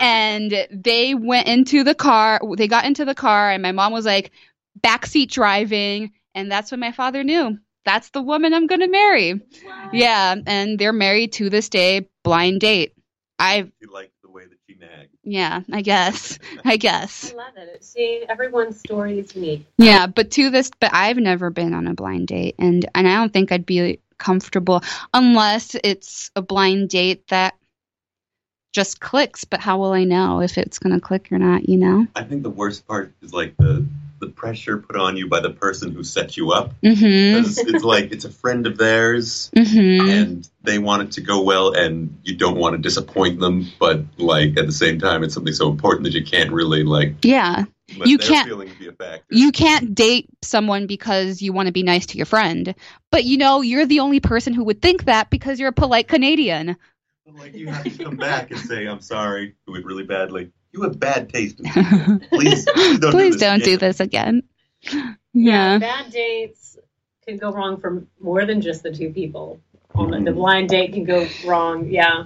And they went into the car. They got into the car, and my mom was like backseat driving. And that's when my father knew. That's the woman I'm going to marry. Wow. Yeah. And they're married to this day, blind date. You like the way that she nagged. Yeah, I guess. I love it. See, everyone's story is unique. Yeah. But I've never been on a blind date. And I don't think I'd be comfortable unless it's a blind date that just clicks. But how will I know if it's going to click or not, you know? I think the worst part is like the pressure put on you by the person who set you up. It's like it's a friend of theirs, and they want it to go well, and you don't want to disappoint them, but like at the same time it's something so important that you can't really like you can't date someone because you want to be nice to your friend, but you know you're the only person who would think that because you're a polite Canadian. Like you have to come back and say, I'm sorry, do it really badly. You have bad taste. Please don't do this again. Yeah. Bad dates can go wrong for more than just the two people. The blind date can go wrong. Yeah,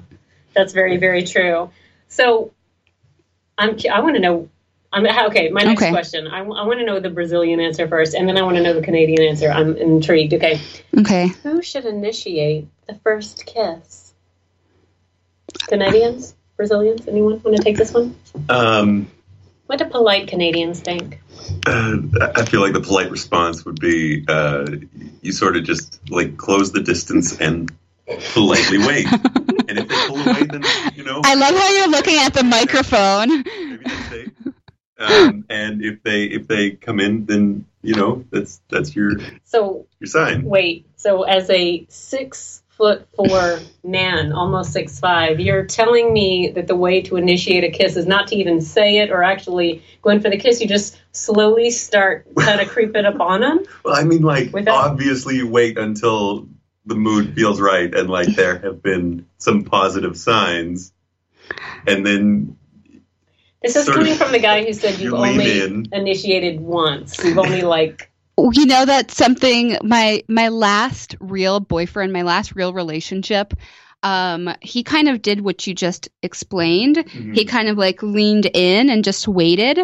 that's very, very true. So I want to know. My next question. I want to know the Brazilian answer first, and then I want to know the Canadian answer. I'm intrigued. Okay. Who should initiate the first kiss? Canadians? Brazilians? Anyone want to take this one? What do polite Canadians think? I feel like the polite response would be you sort of just like close the distance and politely wait. And if they pull away, then you know. I love how you're looking at the microphone. Maybe that's safe. And if they come in, then you know that's your sign. Wait. So as a 6'4" man, almost 6'5", you're telling me that the way to initiate a kiss is not to even say it or actually go in for the kiss. You just slowly start kind of creep it up on them. Well, I mean, like obviously you wait until the mood feels right, and like there have been some positive signs, and then. This is coming from the guy who said you've only initiated once. You've only like. You know, that's something my last real boyfriend, my last real relationship, he kind of did what you just explained. He kind of like leaned in and just waited.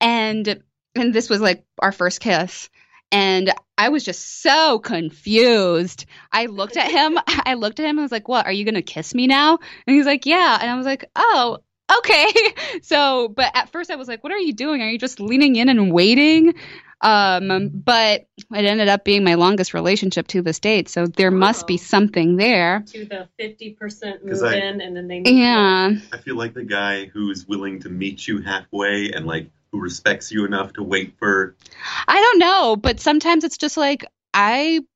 And this was like our first kiss. And I was just so confused. I looked at him and I was like, what, are you going to kiss me now? And he's like, yeah. And I was like, oh, okay. So, but at first I was like, what are you doing? Are you just leaning in and waiting? But it ended up being my longest relationship to this date, so there must be something there. To the 50% move in, and then they move in. I feel like the guy who's willing to meet you halfway and like who respects you enough to wait for. I don't know, but sometimes it's just like I'm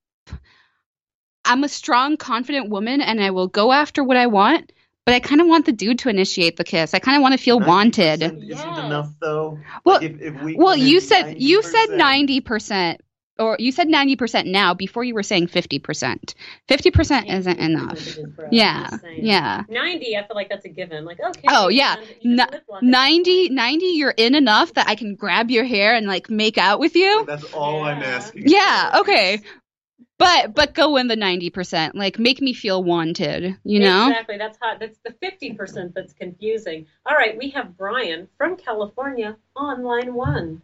a strong, confident woman, and I will go after what I want. But I kind of want the dude to initiate the kiss. I kind of want to feel wanted. Isn't enough though. Well, like you said 90%, or you said 90% now. Before you were saying 50%. 50% isn't enough. Yeah. 90, I feel like that's a given. Like okay. Oh yeah, 90. You're in enough that I can grab your hair and like make out with you. That's all I'm asking. Yeah. Okay. But go in the 90%, like make me feel wanted, you know? Exactly, that's hot. That's the 50% that's confusing. All right, we have Brian from California on line 1.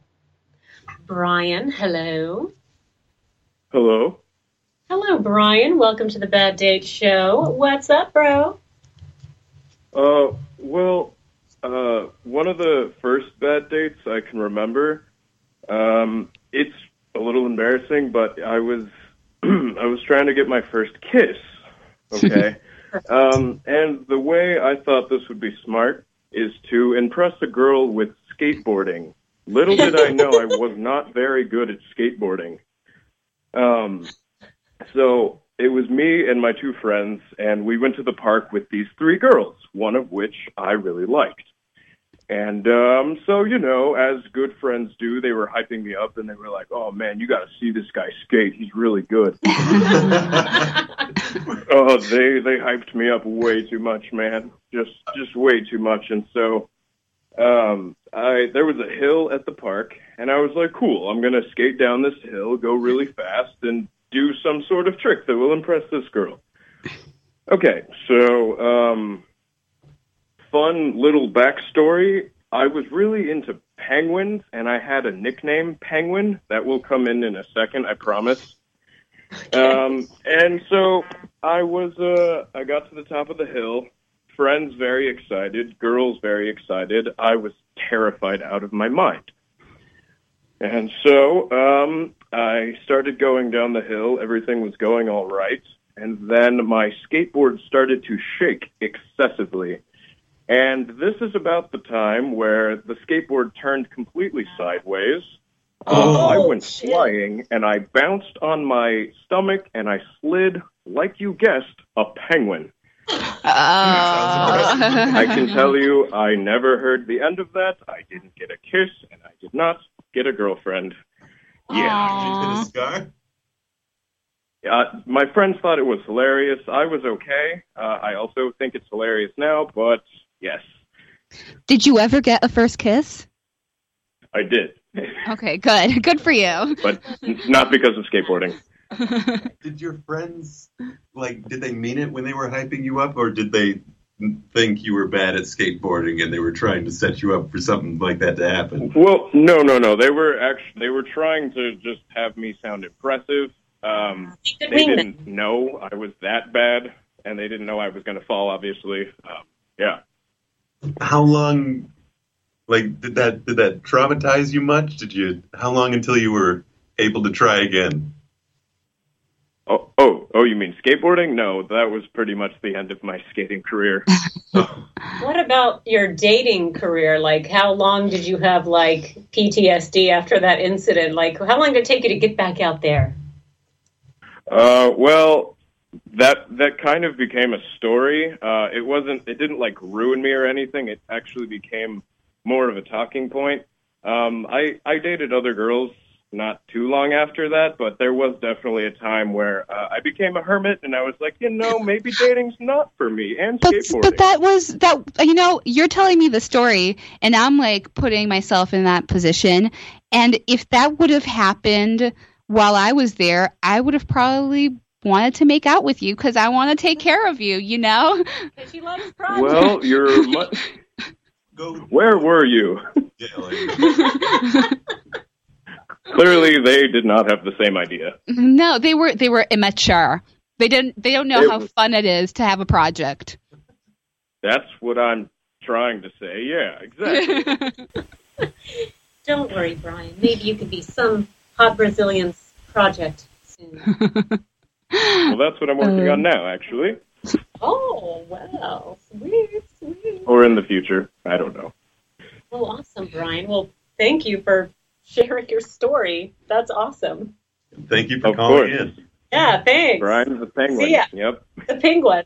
Brian, hello. Hello. Hello, Brian. Welcome to the Bad Date Show. What's up, bro? Well, one of the first bad dates I can remember, it's a little embarrassing, but I was I was trying to get my first kiss, okay? And the way I thought this would be smart is to impress a girl with skateboarding. Little did I know I was not very good at skateboarding. So it was me and my two friends, and we went to the park with these three girls, one of which I really liked. And so, you know, as good friends do, they were hyping me up, and they were like, oh, man, you got to see this guy skate. He's really good. Oh, they hyped me up way too much, man, just way too much. And so there was a hill at the park, and I was like, cool, I'm going to skate down this hill, go really fast, and do some sort of trick that will impress this girl. Okay, so fun little backstory. I was really into penguins, and I had a nickname, Penguin. That will come in a second, I promise. And so I got to the top of the hill, friends very excited, girls very excited. I was terrified out of my mind. And so I started going down the hill. Everything was going all right. And then my skateboard started to shake excessively. And this is about the time where the skateboard turned completely sideways. I went flying, and I bounced on my stomach, and I slid, like you guessed, a penguin. I can tell you, I never heard the end of that. I didn't get a kiss, and I did not get a girlfriend. Yeah. Did you get a scar? My friends thought it was hilarious. I was okay. I also think it's hilarious now, but yes. Did you ever get a first kiss? I did. Okay, good. Good for you. But not because of skateboarding. Did your friends, did they mean it when they were hyping you up, or did they think you were bad at skateboarding and they were trying to set you up for something like that to happen? Well, no. They were trying to just have me sound impressive. They didn't know I was that bad, and they didn't know I was going to fall, obviously. Yeah. How long, did that traumatize you much? How long until you were able to try again? Oh, you mean skateboarding? No, that was pretty much the end of my skating career. What about your dating career? How long did you have, PTSD after that incident? How long did it take you to get back out there? Well, that kind of became a story. It didn't ruin me or anything. It actually became more of a talking point. I dated other girls not too long after that, but there was definitely a time where I became a hermit, and I was like, maybe dating's not for me, and skateboarding. But that was that. You're telling me the story, and I'm putting myself in that position. And if that would have happened while I was there, I would have probably wanted to make out with you because I want to take care of you, Because she loves pride. Well, you're much... Where were you? Yeah, Clearly, they did not have the same idea. No, they were immature. They don't know how fun it is to have a project. That's what I'm trying to say. Yeah, exactly. Don't worry, Brian. Maybe you could be some hot Brazilian project soon. Well, that's what I'm working on now, actually. Oh, wow. Sweet. Or in the future. I don't know. Oh, awesome, Brian. Well, thank you for sharing your story. That's awesome. Thank you for calling in. Yeah, thanks. Brian the Penguin. See ya. Yep. The Penguin.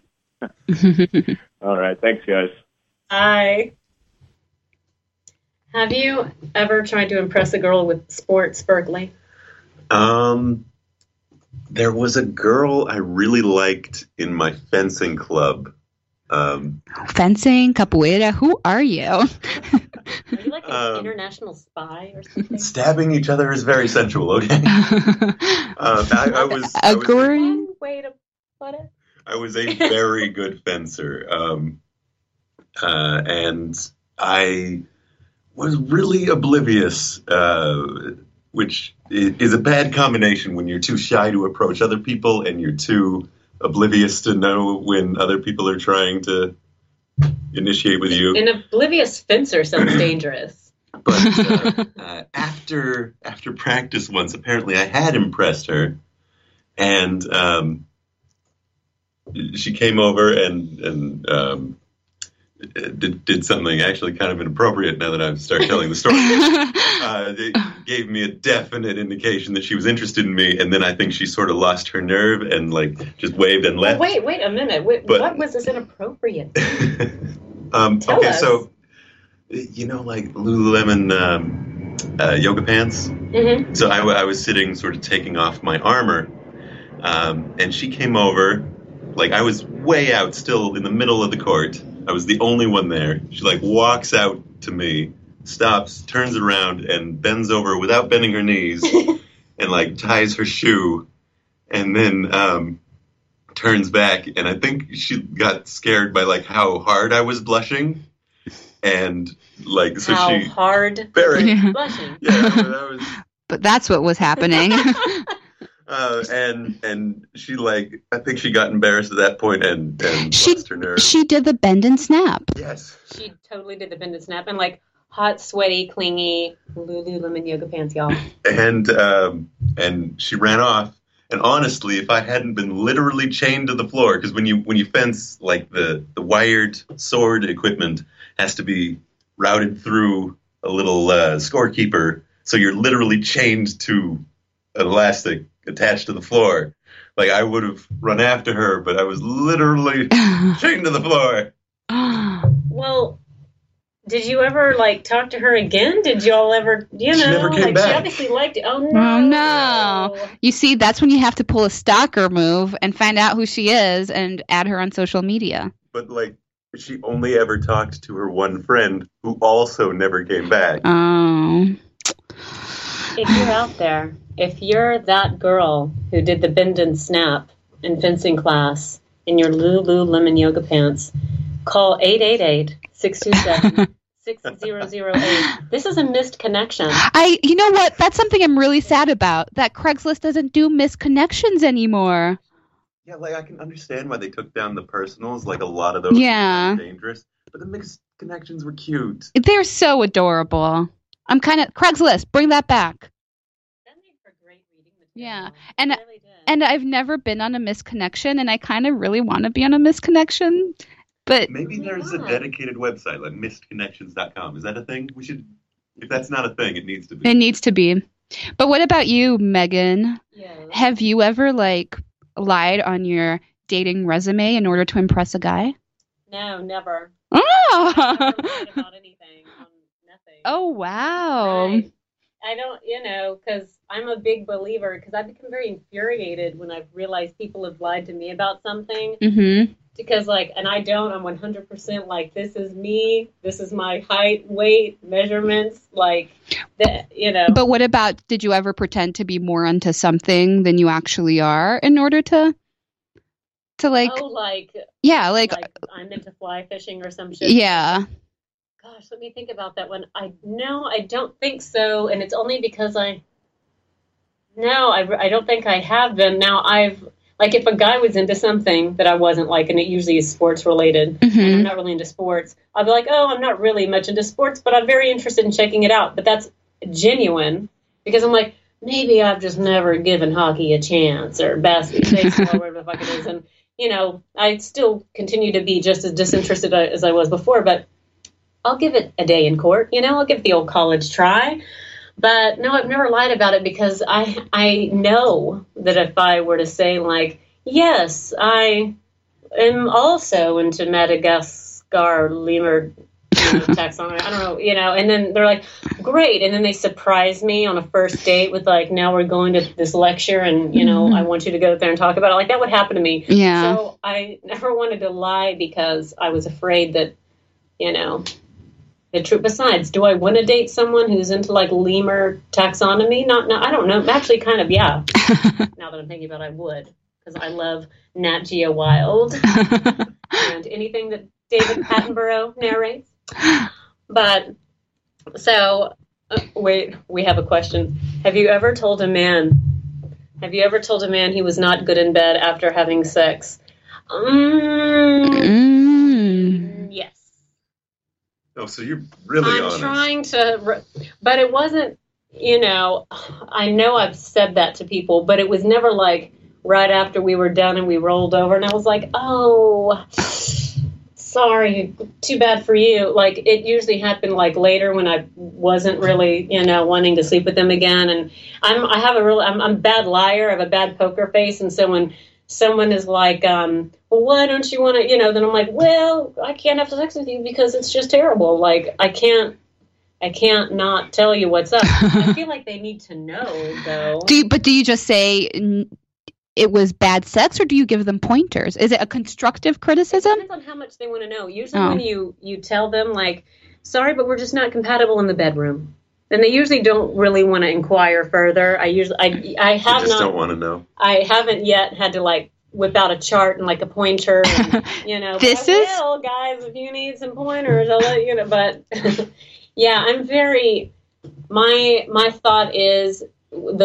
All right. Thanks, guys. Bye. Have you ever tried to impress a girl with sports, Berkeley? There was a girl I really liked in my fencing club. Fencing, capoeira, who are you? Are you like an international spy or something? Stabbing each other is very sensual, okay? One way to put it. I was a very good fencer. And I was really oblivious which is a bad combination when you're too shy to approach other people and you're too oblivious to know when other people are trying to initiate with you. An oblivious fencer sounds dangerous. But after practice once, apparently I had impressed her, and she came over and did something actually kind of inappropriate now that I've started telling the story. It gave me a definite indication that she was interested in me, and then I think she sort of lost her nerve and like just waved and left. Wait a minute. What was this inappropriate? Tell us. So you know, like Lululemon yoga pants. Mm-hmm. So I was sitting, sort of taking off my armor, and she came over. Like I was way out, still in the middle of the court. I was the only one there. She, like, walks out to me, stops, turns around, and bends over without bending her knees and, like, ties her shoe and then turns back. And I think she got scared by, like, how hard I was blushing. And, like, so how she... How hard? Yeah. Blushing. Yeah, but that was... But that's what was happening. And she, like, I think she got embarrassed at that point and lost her nerve. She did the bend and snap. Yes. She totally did the bend and snap. And, like, hot, sweaty, clingy, Lululemon yoga pants, y'all. And she ran off. And honestly, if I hadn't been literally chained to the floor, because when you fence, like, the wired sword equipment has to be routed through a little scorekeeper. So you're literally chained to an elastic attached to the floor. Like, I would have run after her, but I was literally chained to the floor. Well, did you ever, like, talk to her again? Did y'all ever, you know? She never came back. She obviously liked it. Oh, no. You see, that's when you have to pull a stalker move and find out who she is and add her on social media. But, like, she only ever talked to her one friend who also never came back. Oh. If you're out there, if you're that girl who did the bend and snap in fencing class in your Lululemon yoga pants, call 888-627-6008. This is a missed connection. You know what? That's something I'm really sad about, that Craigslist doesn't do missed connections anymore. Yeah, like, I can understand why they took down the personals. Like, a lot of those are dangerous. But the mixed connections were cute. They're so adorable. I'm kind of... Craigslist, bring that back. That made for great reading material. Yeah. And it really did. And I've never been on a misconnection, and I kind of really want to be on a misconnection. But maybe there's a dedicated website, like misconnections.com. Is that a thing? We should... If that's not a thing, it needs to be. It needs to be. But what about you, Megan? Yeah. Have you ever, like, lied on your dating resume in order to impress a guy? No, never. Oh! I've never lied about anything. Oh, wow. I don't, you know, because I'm a big believer, because I become very infuriated when I've realized people have lied to me about something. Mm-hmm. Because, like, and I don't, I'm 100% like, this is me, this is my height, weight, measurements, like, you know. But what about, did you ever pretend to be more into something than you actually are in order to like. Oh, like. Yeah, like I'm into fly fishing or some shit. Yeah. Gosh, let me think about that one. I don't think so, and it's only because I don't think I have been. Now, I've, like, if a guy was into something that I wasn't, like, and it usually is sports-related, mm-hmm. and I'm not really into sports, I'll be like, oh, I'm not really much into sports, but I'm very interested in checking it out. But that's genuine, because I'm like, maybe I've just never given hockey a chance, or baseball, whatever the fuck it is, and, you know, I still continue to be just as disinterested as I was before, but I'll give it a day in court, you know, I'll give the old college try. But no, I've never lied about it, because I know that if I were to say, like, yes, I am also into Madagascar lemur taxonomy, I don't know, you know, and then they're like, great. And then they surprise me on a first date with, like, now we're going to this lecture and, you know, I want you to go there and talk about it. Like, that would happen to me. Yeah. So I never wanted to lie because I was afraid that, you know... The truth. Besides, do I want to date someone who's into, like, lemur taxonomy? Not, I don't know. Actually, kind of, yeah. Now that I'm thinking about it, I would, because I love Nat Geo Wild and anything that David Attenborough narrates. But so, wait, we have a question. Have you ever told a man he was not good in bed after having sex? Yes. Oh, so you're really honest. But it wasn't, I know I've said that to people, but it was never like right after we were done and we rolled over and I was like, oh, sorry, too bad for you. Like, it usually happened like later when I wasn't really, wanting to sleep with them again. And I'm a bad liar. I have a bad poker face. And so when someone is like, well, why don't you want to, then I'm like, well, I can't have sex with you because it's just terrible. Like, I can't not tell you what's up. I feel like they need to know though. Do you just say it was bad sex, or do you give them pointers? Is it a constructive criticism? It depends on how much they want to know. Usually when you tell them, like, sorry, but we're just not compatible in the bedroom, then they usually don't really want to inquire further. Don't want to know. I haven't yet had to, like, whip out a chart and, like, a pointer. And, guys, if you need some pointers, I'll let you know. But, yeah, I'm very – my thought is –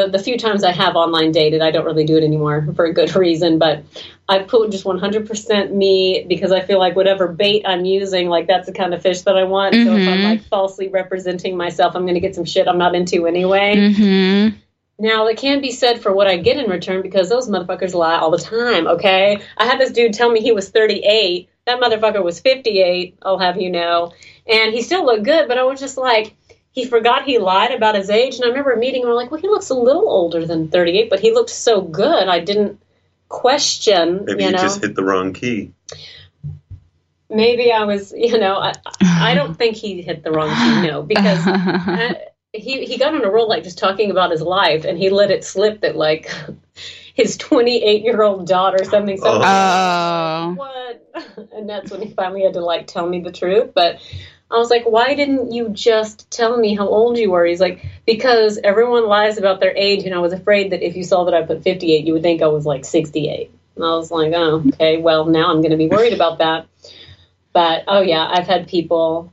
The few times I have online dated, I don't really do it anymore for a good reason, but I put just 100% me because I feel like whatever bait I'm using, like, that's the kind of fish that I want. Mm-hmm. So if I'm, like, falsely representing myself, I'm going to get some shit I'm not into anyway. Mm-hmm. Now, it can be said for what I get in return because those motherfuckers lie all the time, okay? I had this dude tell me he was 38. That motherfucker was 58, I'll have you know. And he still looked good, but I was just like... He forgot he lied about his age, and I remember meeting him, and I'm like, well, he looks a little older than 38, but he looked so good, I didn't question, Maybe you just hit the wrong key. Maybe I was, I don't think he hit the wrong key, no, because he got on a roll, like, just talking about his life, and he let it slip that, like, his 28-year-old daughter, something. Oh. What? And that's when he finally had to, like, tell me the truth, but... I was like, why didn't you just tell me how old you were? He's like, because everyone lies about their age, and I was afraid that if you saw that I put 58, you would think I was like 68. And I was like, oh, okay, well, now I'm going to be worried about that. But, oh, yeah, I've had people,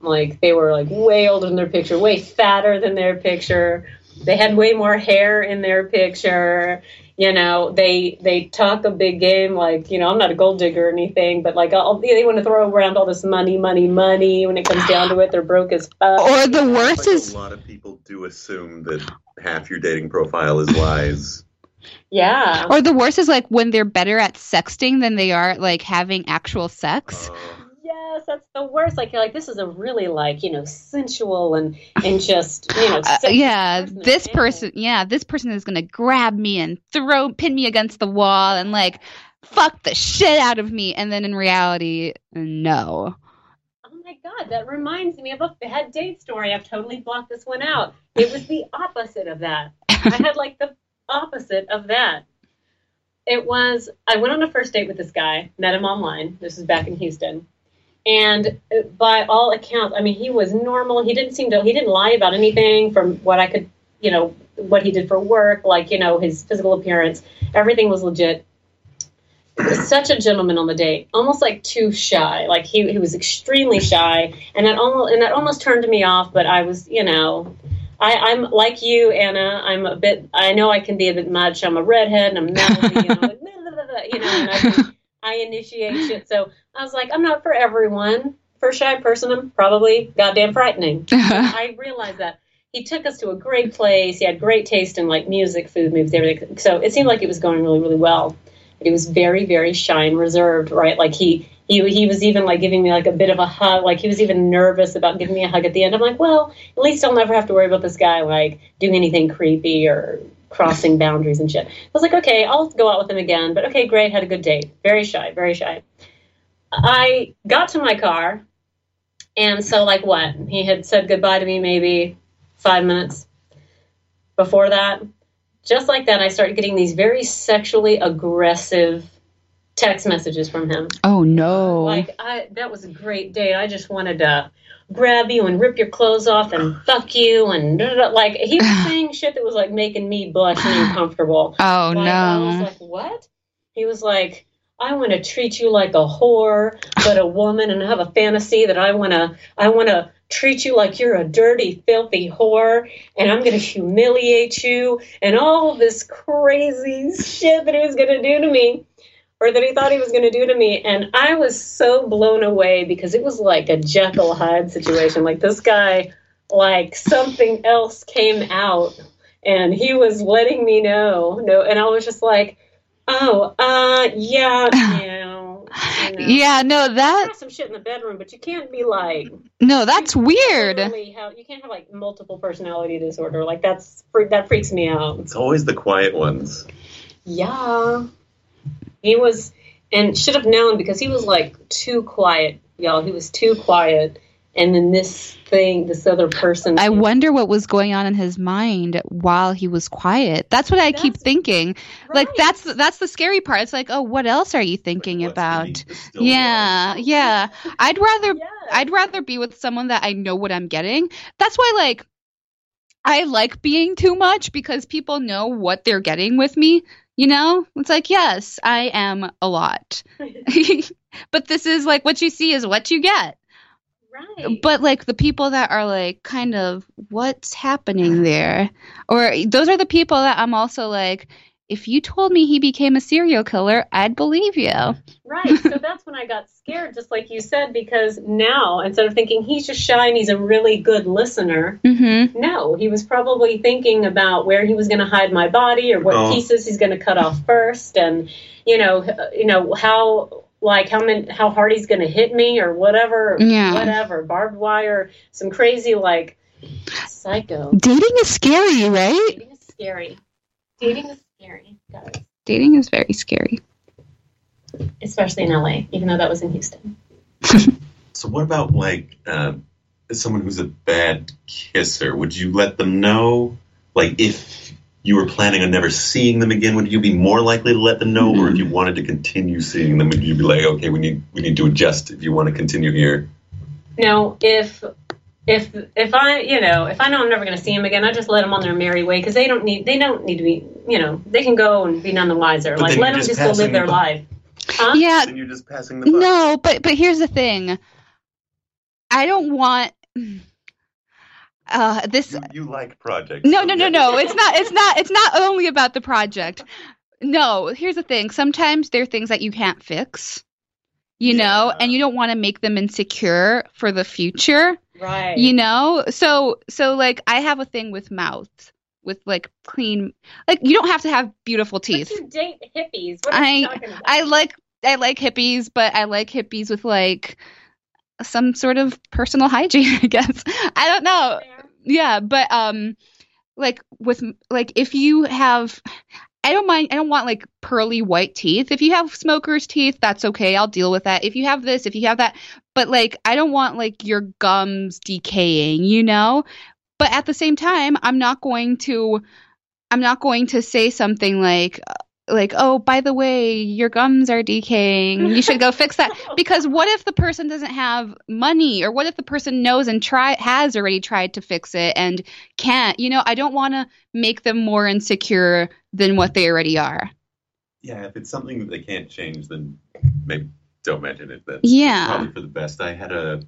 like, they were, like, way older than their picture, way fatter than their picture. They had way more hair in their picture. They talk a big game, like, I'm not a gold digger or anything, but, like, they want to throw around all this money. When it comes down to it, they're broke as fuck. Or the worst is... A lot of people do assume that half your dating profile is lies. Yeah. Or the worst is, like, when they're better at sexting than they are at, like, having actual sex. Yes, that's the worst. Like, you're like, this is a really, like, sensual and just, this person is going to grab me and pin me against the wall and, like, fuck the shit out of me. And then in reality, no. Oh, my God. That reminds me of a bad date story. I've totally blocked this one out. It was the opposite of that. I had, like, the opposite of that. I went on a first date with this guy, met him online. This is back in Houston. And by all accounts, I mean, he was normal. He didn't lie about anything from what I could, what he did for work, like, his physical appearance. Everything was legit. Such a gentleman on the date, almost like too shy. Like, he was extremely shy. And that almost turned me off, but I was, I'm like you, Anna. I know I can be a bit much. I'm a redhead and I'm mouthy, and I initiate shit. So I was like, I'm not for everyone. For a shy person, I'm probably goddamn frightening. I realized that. He took us to a great place. He had great taste in, like, music, food, movies, everything. So it seemed like it was going really, really well. But he was very, very shy and reserved, right? Like, he was even, like, giving me, like, a bit of a hug. Like, he was even nervous about giving me a hug at the end. I'm like, well, at least I'll never have to worry about this guy, like, doing anything creepy or crossing boundaries and shit. I was like, okay, I'll go out with him again. But, okay, great, had a good date. Very shy, very shy. I got to my car, and so, like, what? He had said goodbye to me maybe 5 minutes before that. Just like that, I started getting these very sexually aggressive text messages from him. Oh, no. Like, that was a great day. I just wanted to grab you and rip your clothes off and fuck you. And like, he was saying shit that was, like, making me blush and uncomfortable. Oh, no. I was like, what? He was like, I want to treat you like a whore, but a woman, and have a fantasy that I want to treat you like you're a dirty, filthy whore, and I'm going to humiliate you, and all this crazy shit that he was going to do to me, or that he thought he was going to do to me. And I was so blown away because it was like a Jekyll Hyde situation. Like, this guy, like, something else came out, and he was letting me know. And I was just like, that have some shit in the bedroom, but you can't be like, no, that's weird. You can't have like multiple personality disorder. Like, that freaks me out. It's always the quiet ones. Yeah, he was, and should have known, because he was like too quiet, y'all. He was too quiet. And then this other person. I wonder what was going on in his mind while he was quiet. That's what I keep thinking. Right. Like, that's the scary part. It's like, oh, what else are you thinking about? Yeah. I'd rather be with someone that I know what I'm getting. That's why, like, I like being too much, because people know what they're getting with me. You know, it's like, yes, I am a lot, but this is like, what you see is what you get. Right. But, like, the people that are, like, kind of, what's happening there? Or those are the people that I'm also like, if you told me he became a serial killer, I'd believe you. Right. So that's when I got scared, just like you said, because now, instead of thinking he's just shy and he's a really good listener, mm-hmm. No, he was probably thinking about where he was going to hide my body, or what pieces he's going to cut off first, and, you know how... like how hard he's going to hit me, or whatever, barbed wire, some crazy, like, psycho. Dating is scary, right? Dating is scary, guys. Dating is very scary. Especially in LA, even though that was in Houston. So what about, like, someone who's a bad kisser? Would you let them know, like, if... you were planning on never seeing them again, would you be more likely to let them know? Mm-hmm. Or if you wanted to continue seeing them, would you be like, okay, we need to adjust if you want to continue here? No, if I know I'm never going to see them again, I just let them on their merry way, because they don't need to be, they can go and be none the wiser. But like, let them just go live their life. Huh? Yeah. Then you're just passing them by. No, but here's the thing. I don't want... this you like project? No. It's not only about the project. No, here's the thing. Sometimes there are things that you can't fix, you know, and you don't want to make them insecure for the future, right? You know, so like I have a thing with mouths, with like clean, like you don't have to have beautiful teeth. But you date hippies. What are you talking about? I like hippies, but I like hippies with like some sort of personal hygiene, I guess. I don't know. Yeah, but like with like if you have, I don't want like pearly white teeth. If you have smoker's teeth, that's okay. I'll deal with that. If you have this, if you have that, but like I don't want like your gums decaying, you know? But at the same time, I'm not going to say something like, oh, by the way, your gums are decaying. You should go fix that. Because what if the person doesn't have money, or what if the person knows and has already tried to fix it and can't? You know, I don't want to make them more insecure than what they already are. Yeah, if it's something that they can't change, then maybe don't mention it. That's probably for the best. I had a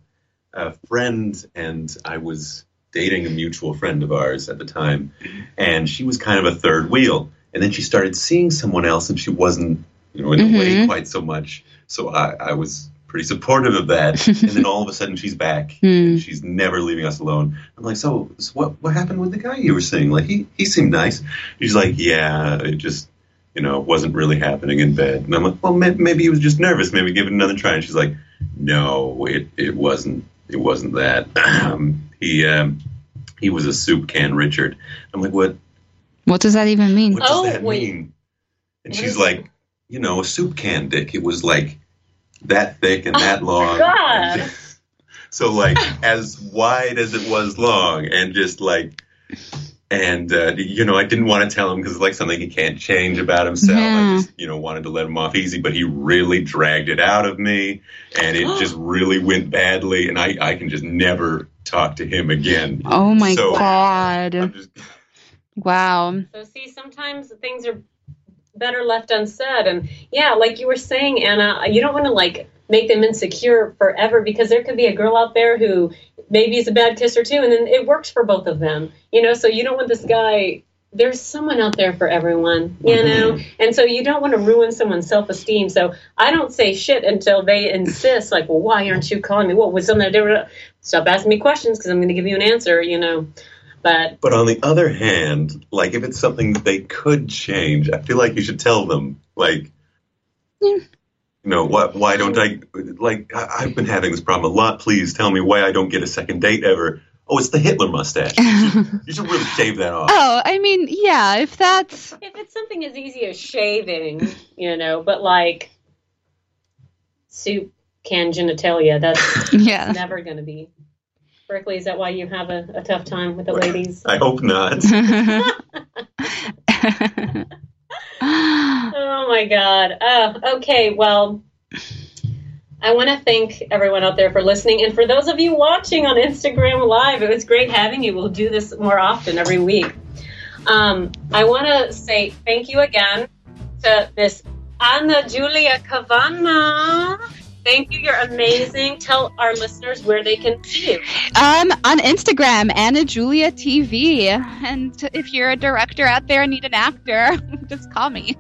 friend, and I was dating a mutual friend of ours at the time, and she was kind of a third wheel. And then she started seeing someone else, and she wasn't, in mm-hmm. the way quite so much. So I was pretty supportive of that. And then all of a sudden she's back. And she's never leaving us alone. I'm like, so what happened with the guy you were seeing? Like, he seemed nice. She's like, yeah, it just, wasn't really happening in bed. And I'm like, well, maybe he was just nervous. Maybe give it another try. And she's like, no, it wasn't that. He was a soup can Richard. I'm like, what? What does that even mean? What does that mean? And she's like, a soup can dick. It was like that thick and that long. God. And so like as wide as it was long, and just like, and I didn't want to tell him because it's like something he can't change about himself. Yeah. I just, wanted to let him off easy, but he really dragged it out of me, and it just really went badly. And I can just never talk to him again. Oh my God. I'm just... Wow. So see, sometimes things are better left unsaid. And yeah, like you were saying, Anna, you don't want to like make them insecure forever, because there could be a girl out there who maybe is a bad kisser too, and then it works for both of them, you know. So you don't want this guy. There's someone out there for everyone, you know? Mm-hmm. And so you don't want to ruin someone's self-esteem. So I don't say shit until they insist, like, well, why aren't you calling me? What was something I did? Stop asking me questions because I'm going to give you an answer, you know? But on the other hand, like, if it's something they could change, I feel like you should tell them, like, yeah. You know, why don't I, like, I've been having this problem a lot. Please tell me why I don't get a second date ever. Oh, it's the Hitler mustache. You should really shave that off. Oh, I mean, yeah, if it's something as easy as shaving, you know, but like soup can genitalia, that's never going to be. Berkeley, is that why you have a tough time with the ladies? I hope not. Oh, my God. Oh, okay, well, I want to thank everyone out there for listening. And for those of you watching on Instagram Live, it was great having you. We'll do this more often every week. I want to say thank you again to Miss Ana Júlia Cavana. Thank you. You're amazing. Tell our listeners where they can see you. On Instagram, Ana Júlia TV. And if you're a director out there and need an actor, just call me.